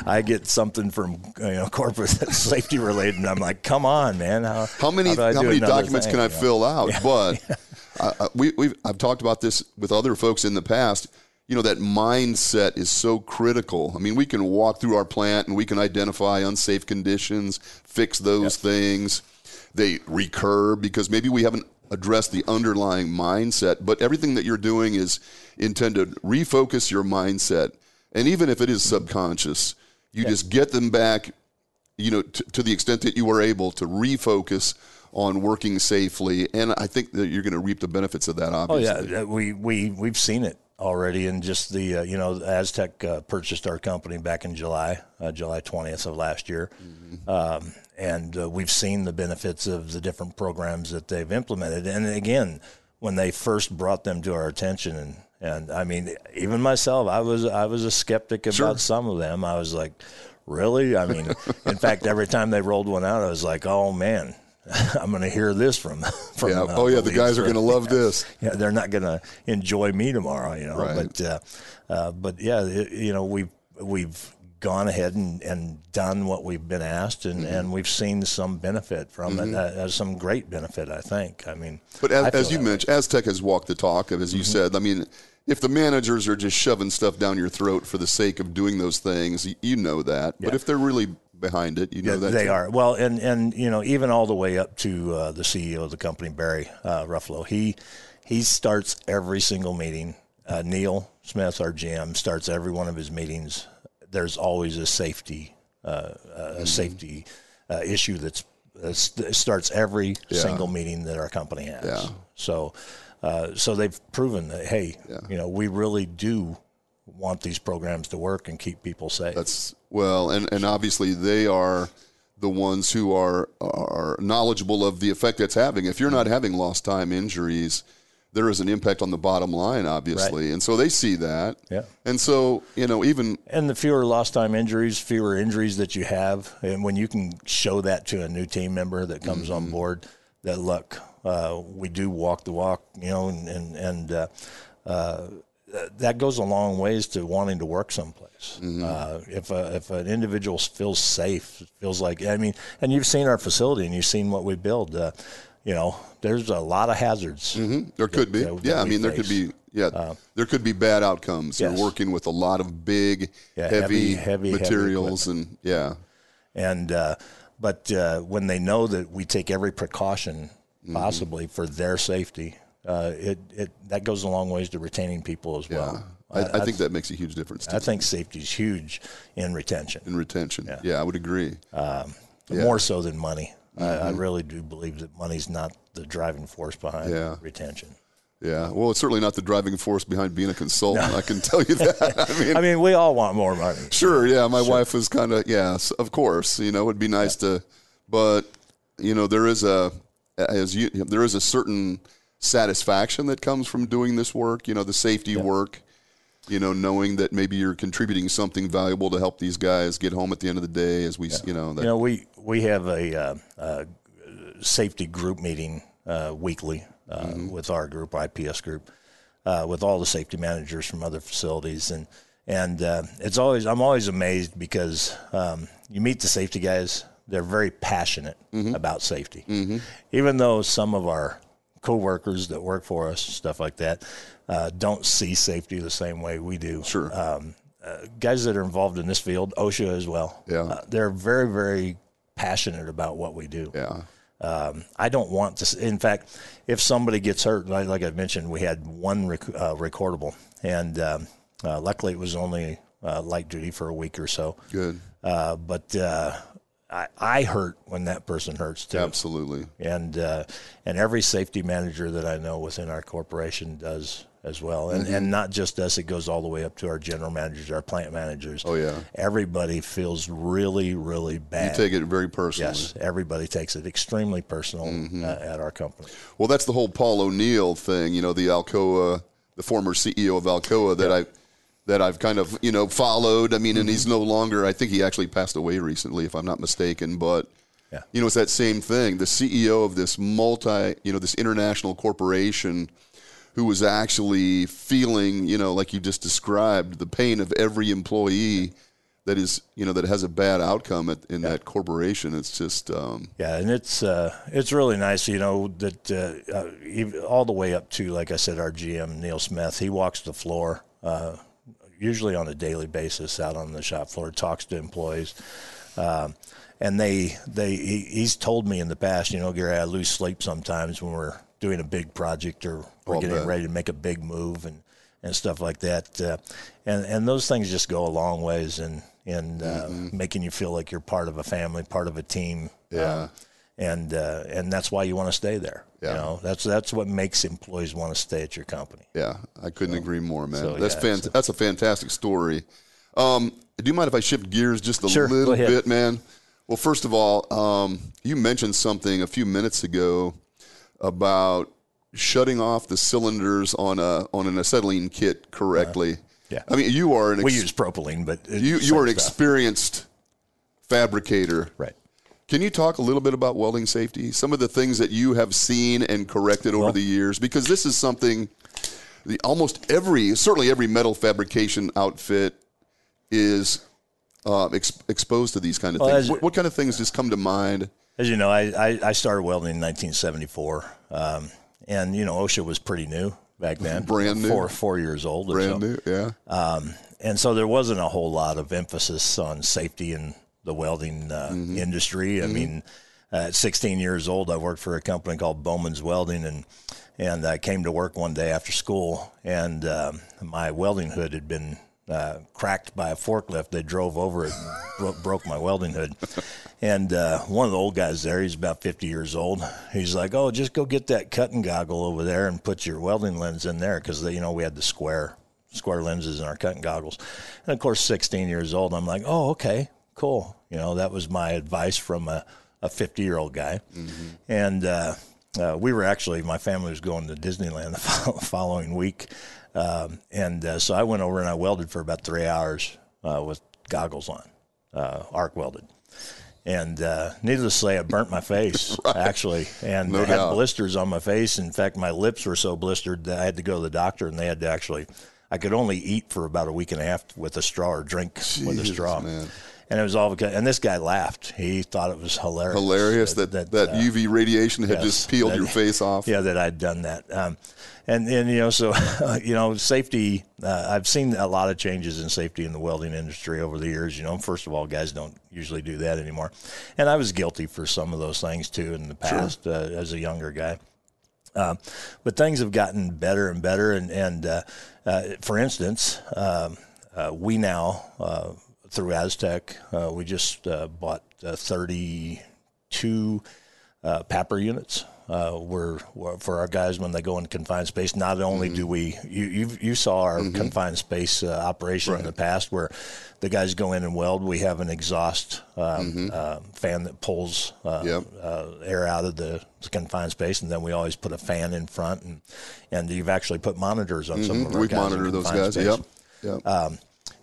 I get something from, you know, corporate safety related, and I'm like, come on, man. How many documents can I fill out? Yeah. But I've talked about this with other folks in the past. You know, that mindset is so critical. I mean, we can walk through our plant and we can identify unsafe conditions, fix those things. They recur because maybe we haven't addressed the underlying mindset, but everything that you're doing is intended to refocus your mindset. And even if it is subconscious, you just get them back, you know, to the extent that you are able to refocus on working safely. And I think that you're going to reap the benefits of that, obviously. Oh, yeah. We've seen it already, and just the you know, Aztec purchased our company back in July 20th of last year, and we've seen the benefits of the different programs that they've implemented. And again, when they first brought them to our attention, and I mean, even myself, I was a skeptic about some of them. I was like, really? I mean, in fact, every time they rolled one out, I was like, oh man, I'm going to hear this from the guys are going to love this. Yeah, they're not going to enjoy me tomorrow, you know. Right. But yeah, you know, we've gone ahead and done what we've been asked, and we've seen some benefit from it, some great benefit, I think. I mean, but as you mentioned, Aztec has walked the talk, as you said. I mean, if the managers are just shoving stuff down your throat for the sake of doing those things, you know that. Yeah. But if they're really behind it, you know that they are. Well, and you know, even all the way up to the CEO of the company, Barry Ruffalo, he starts every single meeting. Neil Smith, our GM, starts every one of his meetings. There's always a safety issue that starts every single meeting that our company has. Yeah. So they've proven that, hey, you know, we really do want these programs to work and keep people safe. And obviously they are the ones who are knowledgeable of the effect that's having. If you're not having lost time injuries, there is an impact on the bottom line, obviously. Right. And so they see that. Yeah. And so, you know, and the fewer lost time injuries, fewer injuries that you have, and when you can show that to a new team member that comes on board, that look, we do walk the walk, you know, and that goes a long ways to wanting to work someplace. If an individual feels safe, feels like, I mean, and you've seen our facility and you've seen what we build, you know, there's a lot of hazards. There could be. There could be bad outcomes. Yes. You're working with a lot of big, heavy materials, heavy but when they know that we take every precaution possibly for their safety, that goes a long ways to retaining people as well. I think that makes a huge difference. I think safety is huge in retention. I would agree. More so than money. I really do believe that money's not the driving force behind retention. Yeah, well, it's certainly not the driving force behind being a consultant. No. I can tell you that. I mean, we all want more money. Sure, yeah. My wife was kind of, of course. You know, it'd be nice to, but you know, there is a certain satisfaction that comes from doing this work, you know, the safety work, you know, knowing that maybe you're contributing something valuable to help these guys get home at the end of the day, as we, you know. That. You know, we have a safety group meeting weekly with our group, IPS group, with all the safety managers from other facilities. And it's always, I'm always amazed because you meet the safety guys. They're very passionate mm-hmm. about safety, mm-hmm. even though some of our coworkers that work for us, stuff like that, don't see safety the same way we do. Sure. Guys that are involved in this field, OSHA as well. Yeah. They're very, very passionate about what we do. Yeah. I don't want to. In fact, if somebody gets hurt, like I mentioned, we had one recordable, and luckily it was only light duty for a week or so. Good. But I hurt when that person hurts too. Absolutely. And every safety manager that I know within our corporation does as well, and mm-hmm. and not just us. It goes all the way up to our general managers, our plant managers. Oh yeah. Everybody feels really, really bad. You take it very personally. Yes, everybody takes it extremely personal mm-hmm. At our company. Well, that's the whole Paul O'Neill thing. You know, the Alcoa, the former CEO of Alcoa that yep. I've kind of, you know, followed. I mean, mm-hmm. and he's no longer, I think he actually passed away recently, if I'm not mistaken, but yeah. you know, it's that same thing. The CEO of this this international corporation, who was actually feeling, you know, like you just described, the pain of every employee that is, you know, that has a bad outcome in that corporation. It's just, yeah. And it's really nice, you know, that, all the way up to, like I said, our GM, Neil Smith, he walks the floor, usually on a daily basis out on the shop floor, talks to employees. And he's told me in the past, you know, Gary, I lose sleep sometimes when we're doing a big project or we're getting ready to make a big move and stuff like that. And those things just go a long ways in making you feel like you're part of a family, part of a team. Yeah. And that's why you want to stay there. Yeah. You know, that's what makes employees want to stay at your company. Yeah, I couldn't agree more, man. That's a fantastic story. Do you mind if I shift gears just a little bit, man? Well, first of all, you mentioned something a few minutes ago about shutting off the cylinders on an acetylene kit correctly. Yeah, I mean, you are we use propylene, but you are an experienced fabricator, right? Can you talk a little bit about welding safety? Some of the things that you have seen and corrected over the years, because this is something certainly every metal fabrication outfit is exposed to these kind of things. What kind of things just come to mind? As you know, I started welding in 1974, and you know, OSHA was pretty new back then. Brand new. Four years old. Brand new, yeah. And so there wasn't a whole lot of emphasis on safety and the welding industry. I mean, at 16 years old, I worked for a company called Bowman's Welding, and I came to work one day after school, and my welding hood had been cracked by a forklift. They drove over it and broke my welding hood. And one of the old guys there, he's about 50 years old. He's like, oh, just go get that cutting goggle over there and put your welding lens in there, because, you know, we had the square lenses in our cutting goggles. And, of course, 16 years old, I'm like, oh, okay. Cool. You know, that was my advice from a 50-year-old guy. Mm-hmm. And we were actually, my family was going to Disneyland the following week. So I went over and I welded for about 3 hours with goggles on, arc welded. And needless to say, I burnt my face, actually. And I had blisters on my face. In fact, my lips were so blistered that I had to go to the doctor, and they had to I could only eat for about a week and a half with a straw, or drink with a straw. Man. And it was all because, and this guy laughed. He thought it was hilarious. Hilarious that UV radiation had just peeled your face off. Yeah, that I'd done that. And you know, so, you know, safety, I've seen a lot of changes in safety in the welding industry over the years. You know, first of all, guys don't usually do that anymore. And I was guilty for some of those things, too, in the past as a younger guy. But things have gotten better and better. And for instance, we now... through Aztec, we just bought 32 PAPR units. We're for our guys when they go in confined space. Not only do we, you saw our confined space operation in the past where the guys go in and weld. We have an exhaust fan that pulls air out of the confined space, and then we always put a fan in front. And you've actually put monitors on some of our guys. We monitor those guys. Space. Yep.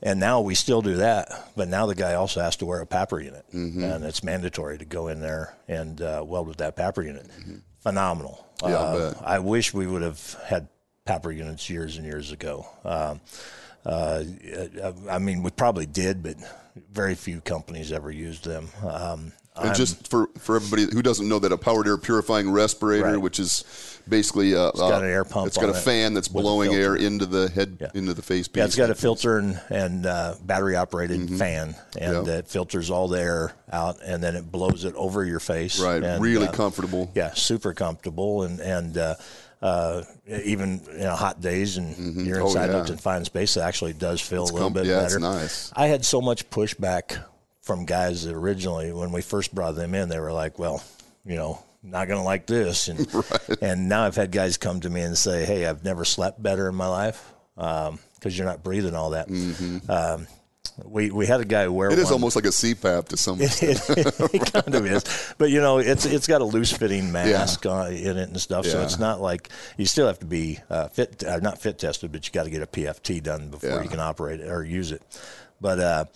And now we still do that, but now the guy also has to wear a PAPR unit, and it's mandatory to go in there and weld with that PAPR unit. Phenomenal. Yeah, I wish we would have had PAPR units years and years ago. I mean, we probably did, but very few companies ever used them. And just for everybody who doesn't know that, a powered air purifying respirator, right, which is basically it's got an air pump. It's got a fan that's blowing air into the head, yeah, into the face piece. Yeah, it's got a filter and battery operated fan, and yeah, it filters all the air out, and then it blows it over your face. Right, and, really comfortable. Yeah, super comfortable, and even hot days and you're inside in fine space, it actually does feel a little bit better. Yeah, it's nice. I had so much pushback from guys that originally, when we first brought them in, they were like, well, not going to like this. And right, and now I've had guys come to me and say, hey, I've never slept better in my life because you're not breathing all that. We had a guy wear one. It is almost like a CPAP to some extent. It kind of is. But, it's got a loose-fitting mask on, in it and stuff, so it's not like you still have to be not fit tested, but you got to get a PFT done before you can operate it or use it. But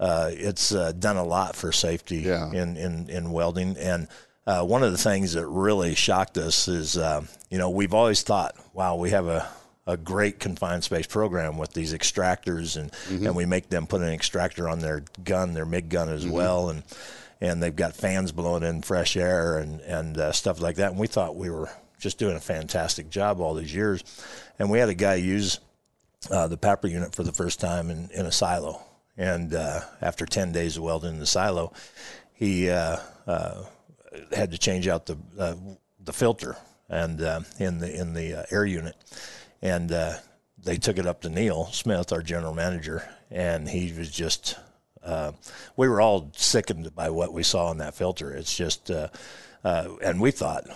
it's done a lot for safety in welding. And one of the things that really shocked us is, we've always thought, wow, we have a great confined space program with these extractors, and we make them put an extractor on their gun, their MIG gun as well, and they've got fans blowing in fresh air and stuff like that. And we thought we were just doing a fantastic job all these years. And we had a guy use the PAPR unit for the first time in a silo. And after 10 days of welding in the silo, he had to change out the filter and in the air unit. And they took it up to Neil Smith, our general manager, and he was just we were all sickened by what we saw in that filter. It's just and we thought,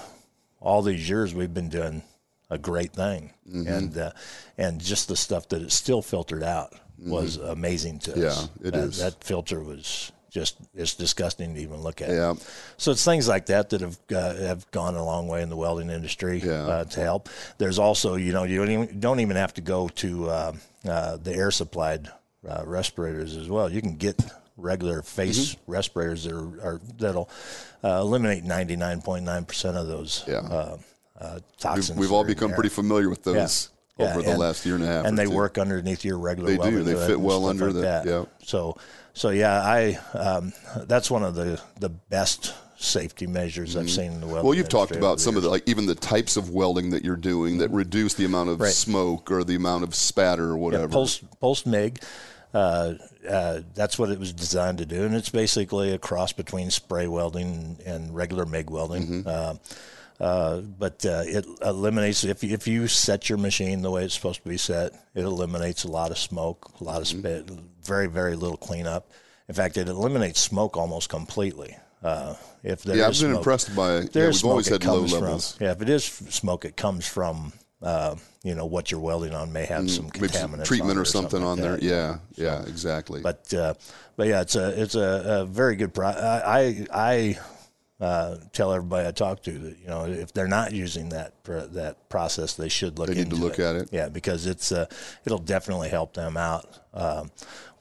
all these years we've been doing a great thing. And just the stuff that it still filtered out was amazing to us. Yeah, it is. That filter was just, it's disgusting to even look at. Yeah. So it's things like that that have gone a long way in the welding industry to help. There's also, you don't even have to go to the air-supplied respirators as well. You can get regular face respirators that'll eliminate 99.9% of those toxins. We've all become pretty familiar with those. Yeah. Over the last year and a half, and they work underneath your regular. They do. They fit well under that. Yeah. So yeah, I that's one of the best safety measures I've seen in the welding. Well, you've talked about some of the, like, even the types of welding that you're doing that reduce the amount of smoke or the amount of spatter or whatever. Yeah, Pulse MIG. That's what it was designed to do, and it's basically a cross between spray welding and regular MIG welding. But it eliminates, if you set your machine the way it's supposed to be set, it eliminates a lot of smoke, a lot of spit, very, very little cleanup. In fact, it eliminates smoke almost completely. If there is smoke, impressed by it. Yeah, we've always had low levels. From, if it is smoke, it comes from, what you're welding on may have some contaminants, maybe treatment or something on there. Yeah, so, yeah, exactly. But yeah, it's a very good product. I tell everybody I talk to that, if they're not using that process, they should look into it. They need to look at it. Yeah, because it'll definitely help them out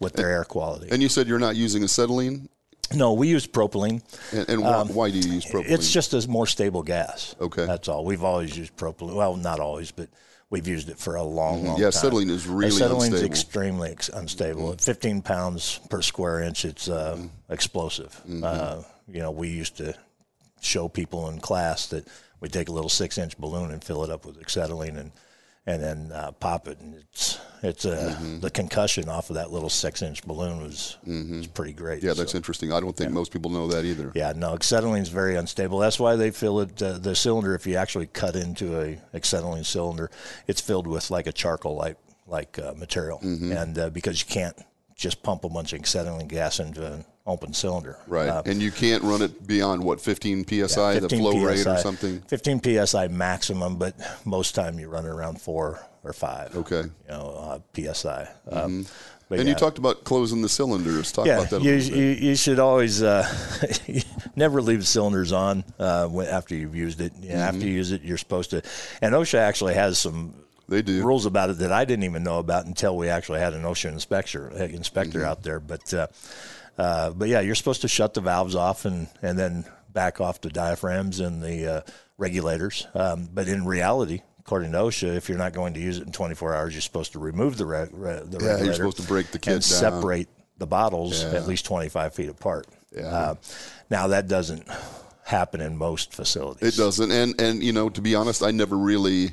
with their air quality. And you said you're not using acetylene? No, we use propylene. And why do you use propylene? It's just a more stable gas. Okay. That's all. We've always used propylene. Well, not always, but we've used it for a long, long time. Yeah, acetylene is really unstable. Acetylene is extremely unstable. At 15 pounds per square inch, it's explosive. We used to show people in class that we take a little 6-inch balloon and fill it up with acetylene and then pop it, and it's the concussion off of that little 6-inch balloon was pretty great. Yeah, that's interesting. I don't think most people know that either. Yeah, no, acetylene is very unstable. That's why they fill it the cylinder. If you actually cut into a acetylene cylinder, it's filled with like a charcoal like material, and because you can't just pump a bunch of acetylene gas into an open cylinder. Right. And you can't run it beyond, 15 PSI, 15 the flow PSI, rate or something? 15 PSI maximum, but most time you run it around 4 or 5. Okay. PSI. You talked about closing the cylinders. Talk about that you should always never leave the cylinders on after you've used it. Yeah, after you use it, you're supposed to. And OSHA actually has some rules about it that I didn't even know about until we actually had an OSHA inspector out there. But yeah, you're supposed to shut the valves off and then back off the diaphragms and the regulators. But in reality, according to OSHA, if you're not going to use it in 24 hours, you're supposed to remove the regulator. Yeah, you're supposed to break the kit and separate the bottles at least 25 feet apart. Yeah. Now, that doesn't happen in most facilities. It doesn't. And you know, to be honest, I never really...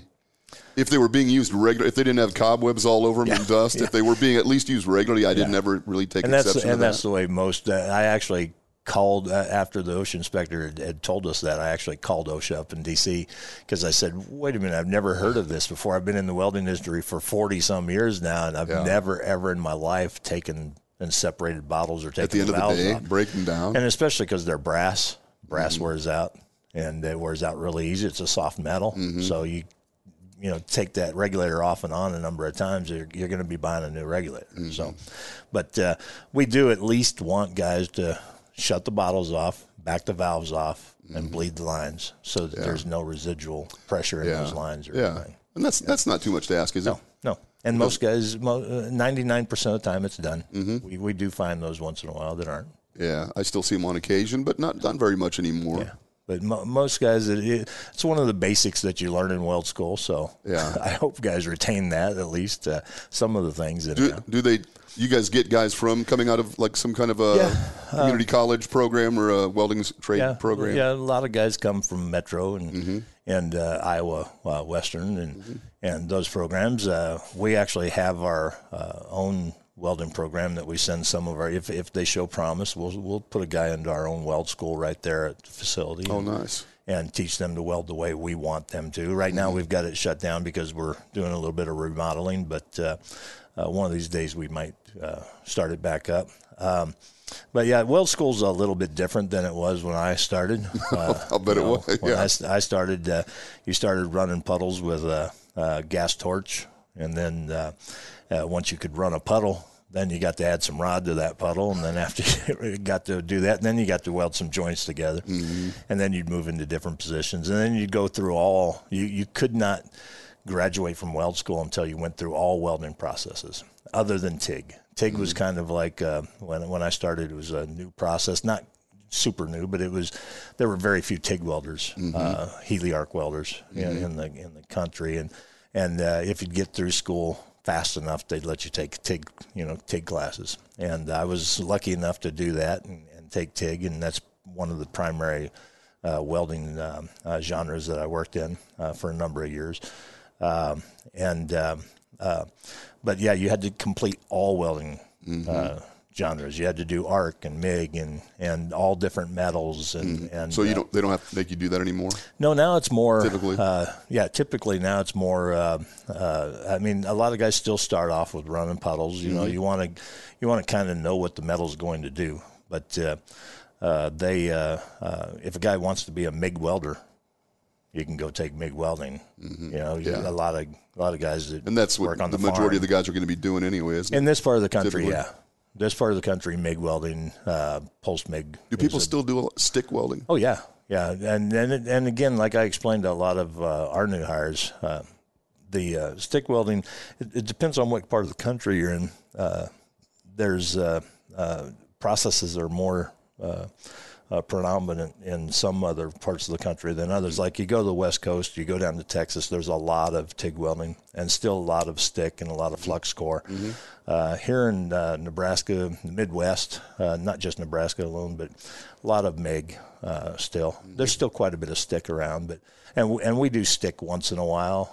If they were being used regularly, if they didn't have cobwebs all over them and dust, if they were being at least used regularly, I didn't ever really take exception to that. And that's the way most, I actually called, after the OSHA inspector had told us that, I actually called OSHA up in D.C. because I said, wait a minute, I've never heard of this before. I've been in the welding industry for 40-some years now, and I've never, ever in my life taken and separated bottles or taken the valves off. At the end of the day, break them down. And especially because they're brass. Brass wears out, and it wears out really easy. It's a soft metal, so you know, take that regulator off and on a number of times, you're going to be buying a new regulator. So, but we do at least want guys to shut the bottles off, back the valves off, and bleed the lines so that there's no residual pressure in those lines or anything. And that's not too much to ask, is it? No. And most guys, 99% of the time it's done. We do find those once in a while that aren't. Yeah, I still see them on occasion, but not very much anymore. Yeah. But most guys, it's one of the basics that you learn in weld school. So I hope guys retain that, at least some of the things. You guys get guys from coming out of like some kind of a community college program or a welding trade program? Yeah, a lot of guys come from Metro and Iowa Western and those programs. We actually have our own welding program that we send some of our, if they show promise, we'll put a guy into our own weld school right there at the facility. Oh, nice. And teach them to weld the way we want them to. Right now we've got it shut down because we're doing a little bit of remodeling, but one of these days we might start it back up. But yeah, weld school's a little bit different than it was when I started. I'll bet it was. When I started, you started running puddles with a gas torch, and then once you could run a puddle, then you got to add some rod to that puddle. And then after you got to do that, then you got to weld some joints together. And then you'd move into different positions. And then you'd go through all, you could not graduate from weld school until you went through all welding processes other than TIG. TIG was kind of like, when I started, it was a new process, not super new, but there were very few TIG welders, Healy arc welders in the country. And if you'd get through school fast enough, they'd let you take TIG classes. And I was lucky enough to do that and take TIG, and that's one of the primary welding genres that I worked in for a number of years. But yeah, you had to complete all welding genres. You had to do arc and MIG and all different metals and so they don't have to make you do that anymore. No, now it's more typically. Typically now it's more. I mean, a lot of guys still start off with running puddles. You know, you want to kind of know what the metal's going to do. But if a guy wants to be a MIG welder, you can go take MIG welding. You know, a lot of guys that and that's work what on the majority farm. Of the guys are going to be doing anyway. Isn't it? In this part of the country, typically. Yeah. This part of the country, MIG welding, Pulse MIG. Do people still do stick welding? Oh, yeah. Yeah. And again, like I explained to a lot of our new hires, the stick welding, it depends on what part of the country you're in. There's processes that are more predominant in some other parts of the country than others. Like you go to the West Coast, you go down to Texas, there's a lot of TIG welding and still a lot of stick and a lot of flux core. Here in Nebraska, the Midwest, not just Nebraska alone, but a lot of MIG still. There's still quite a bit of stick around, but and we do stick once in a while.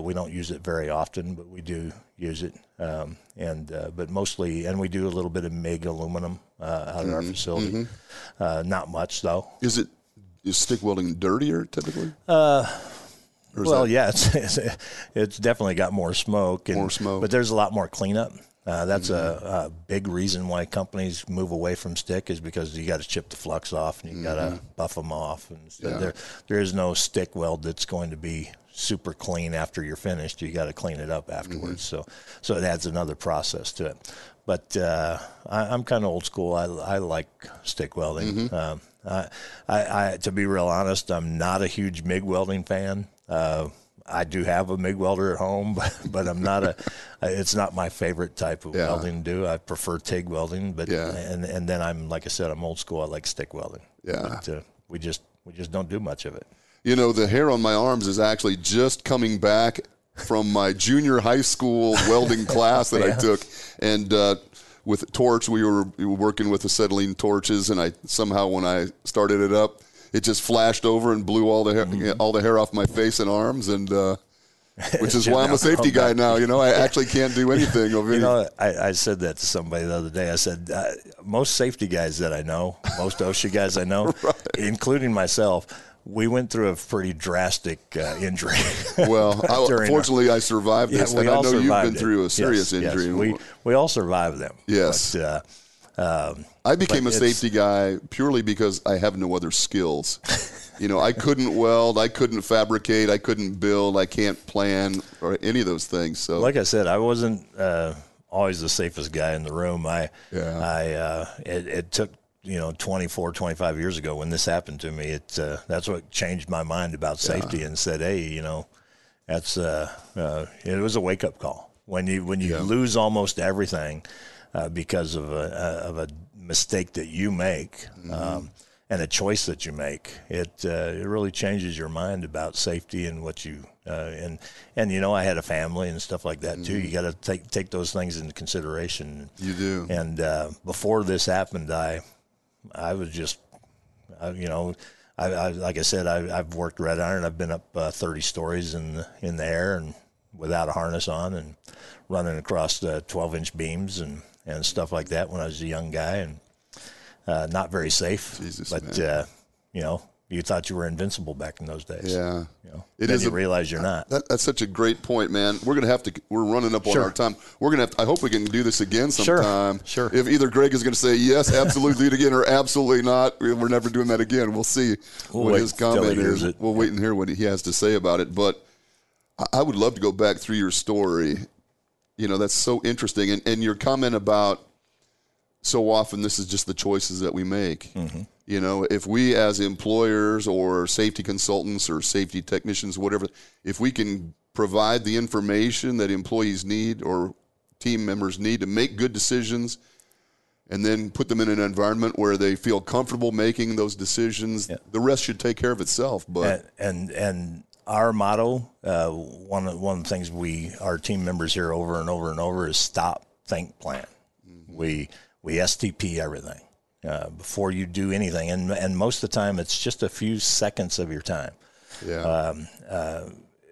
We don't use it very often, but we do use it. But mostly, and we do a little bit of MIG aluminum out of our facility. Not much though. Is stick welding dirtier typically? It's definitely got more smoke. But there's a lot more cleanup. That's a big reason why companies move away from stick is because you got to chip the flux off and you got to buff them off. And so there is no stick weld that's going to be super clean after you're finished. You got to clean it up afterwards. So it adds another process to it. But I'm kind of old school. I like stick welding. I to be real honest, I'm not a huge MIG welding fan. I do have a MIG welder at home, but I'm not it's not my favorite type of welding to do. I prefer TIG welding, but and then I'm, like I said, I'm old school. I like stick welding. Yeah. But, we just don't do much of it. you know, the hair on my arms is actually just coming back from my junior high school welding class that I took. And with torch, we were working with acetylene torches, and I somehow, when I started it up, it just flashed over and blew all the hair off my face and arms, and which is why I'm a safety guy now. You know, I actually can't do anything. Over you know, I said that to somebody the other day. I said, most safety guys that I know, most OSHA guys I know, right, including myself, we went through a pretty drastic injury. Well, fortunately, I survived this, and I know you've been through a serious injury. Yes, we all survived them. Yes. But, I became a safety guy purely because I have no other skills. You know, I couldn't weld, I couldn't fabricate, I couldn't build, I can't plan, or any of those things. So, like I said, I wasn't always the safest guy in the room. It took, you know, 24, 25 years ago when this happened to me. That's what changed my mind about safety, and said, hey, you know, that's it was a wake up call when you lose almost everything because of a mistake that you make, and a choice that you make. It really changes your mind about safety and what you and you know, I had a family and stuff like that too. You got to take those things into consideration. You do. And before this happened, I was just, you know, I like I said, I've worked red iron. I've been up 30 stories in the air and without a harness on, and running across 12-inch beams and stuff like that when I was a young guy, and not very safe. Jesus, but, you know, you thought you were invincible back in those days. Yeah. You know, then you realize you're not. That's such a great point, man. We're running up on our time. I hope we can do this again sometime. Sure. If either Greg is going to say yes, absolutely again, or absolutely not, we're never doing that again. We'll see what his comment is. We'll wait and hear what he has to say about it. But I would love to go back through your story. You know, that's so interesting. And your comment about, so often this is just the choices that we make. Mm-hmm. You know, if we as employers or safety consultants or safety technicians, whatever, if we can provide the information that employees need or team members need to make good decisions, and then put them in an environment where they feel comfortable making those decisions, the rest should take care of itself. But and our motto, one of the things our team members hear over and over and over is stop, think, plan. Mm-hmm. We STP everything before you do anything. And most of the time, it's just a few seconds of your time. Yeah.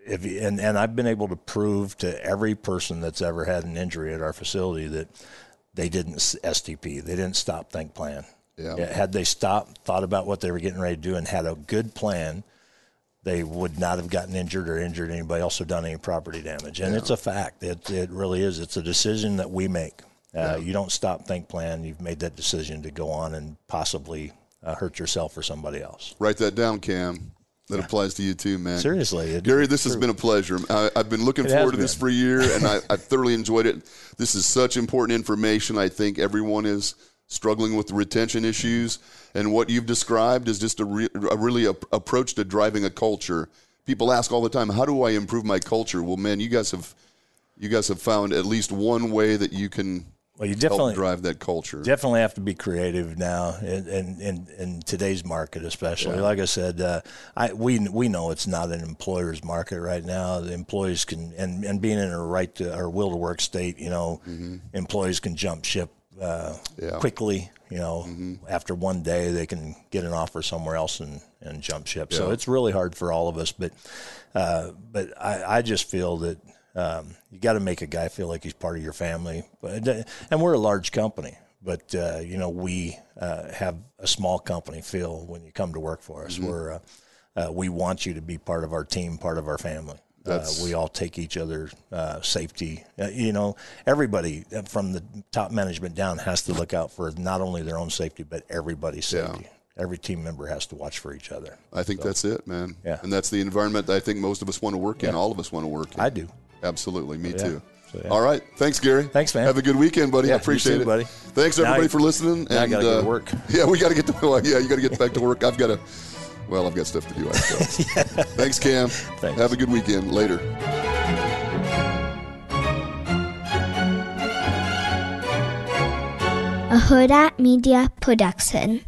And I've been able to prove to every person that's ever had an injury at our facility that they didn't STP. They didn't stop, think, plan. Yeah. Had they stopped, thought about what they were getting ready to do, and had a good plan, they would not have gotten injured or injured anybody else or done any property damage. And it's a fact. It really is. It's a decision that we make. You don't stop, think, plan. You've made that decision to go on and possibly hurt yourself or somebody else. Write that down, Cam. That applies to you too, man. Seriously. Gary, this has been a pleasure. I've been looking forward to this for a year, and I thoroughly enjoyed it. This is such important information. I think everyone is struggling with retention issues, and what you've described is just a really approach to driving a culture. People ask all the time, how do I improve my culture? Well, man, you guys have found at least one way that you can – Well, you definitely help drive that culture. Definitely have to be creative now, and in today's market especially. Yeah. Like I said, we know it's not an employer's market right now. The employees can and being in a right to or will to work state, you know, employees can jump ship quickly. You know, after one day they can get an offer somewhere else and jump ship. Yeah. So it's really hard for all of us, but I just feel that. You got to make a guy feel like he's part of your family, and we're a large company, but you know, we have a small company feel when you come to work for us. We're we want you to be part of our team, part of our family. We all take each other safety. You know, everybody from the top management down has to look out for not only their own safety, but everybody's safety. Yeah. Every team member has to watch for each other. I think that's it, man. Yeah. And that's the environment that I think most of us want to work in. All of us want to work in. I do. Absolutely. Me too. So, all right. Thanks, Gary. Thanks, man. Have a good weekend, buddy. Yeah, I appreciate you too, buddy. Thanks, everybody, for listening. And I got to get to work. Yeah, we got to get to work. Yeah, you got to get back to work. I've got stuff to do. Thanks, Cam. Thanks. Have a good weekend. Later. A Huda Media Production.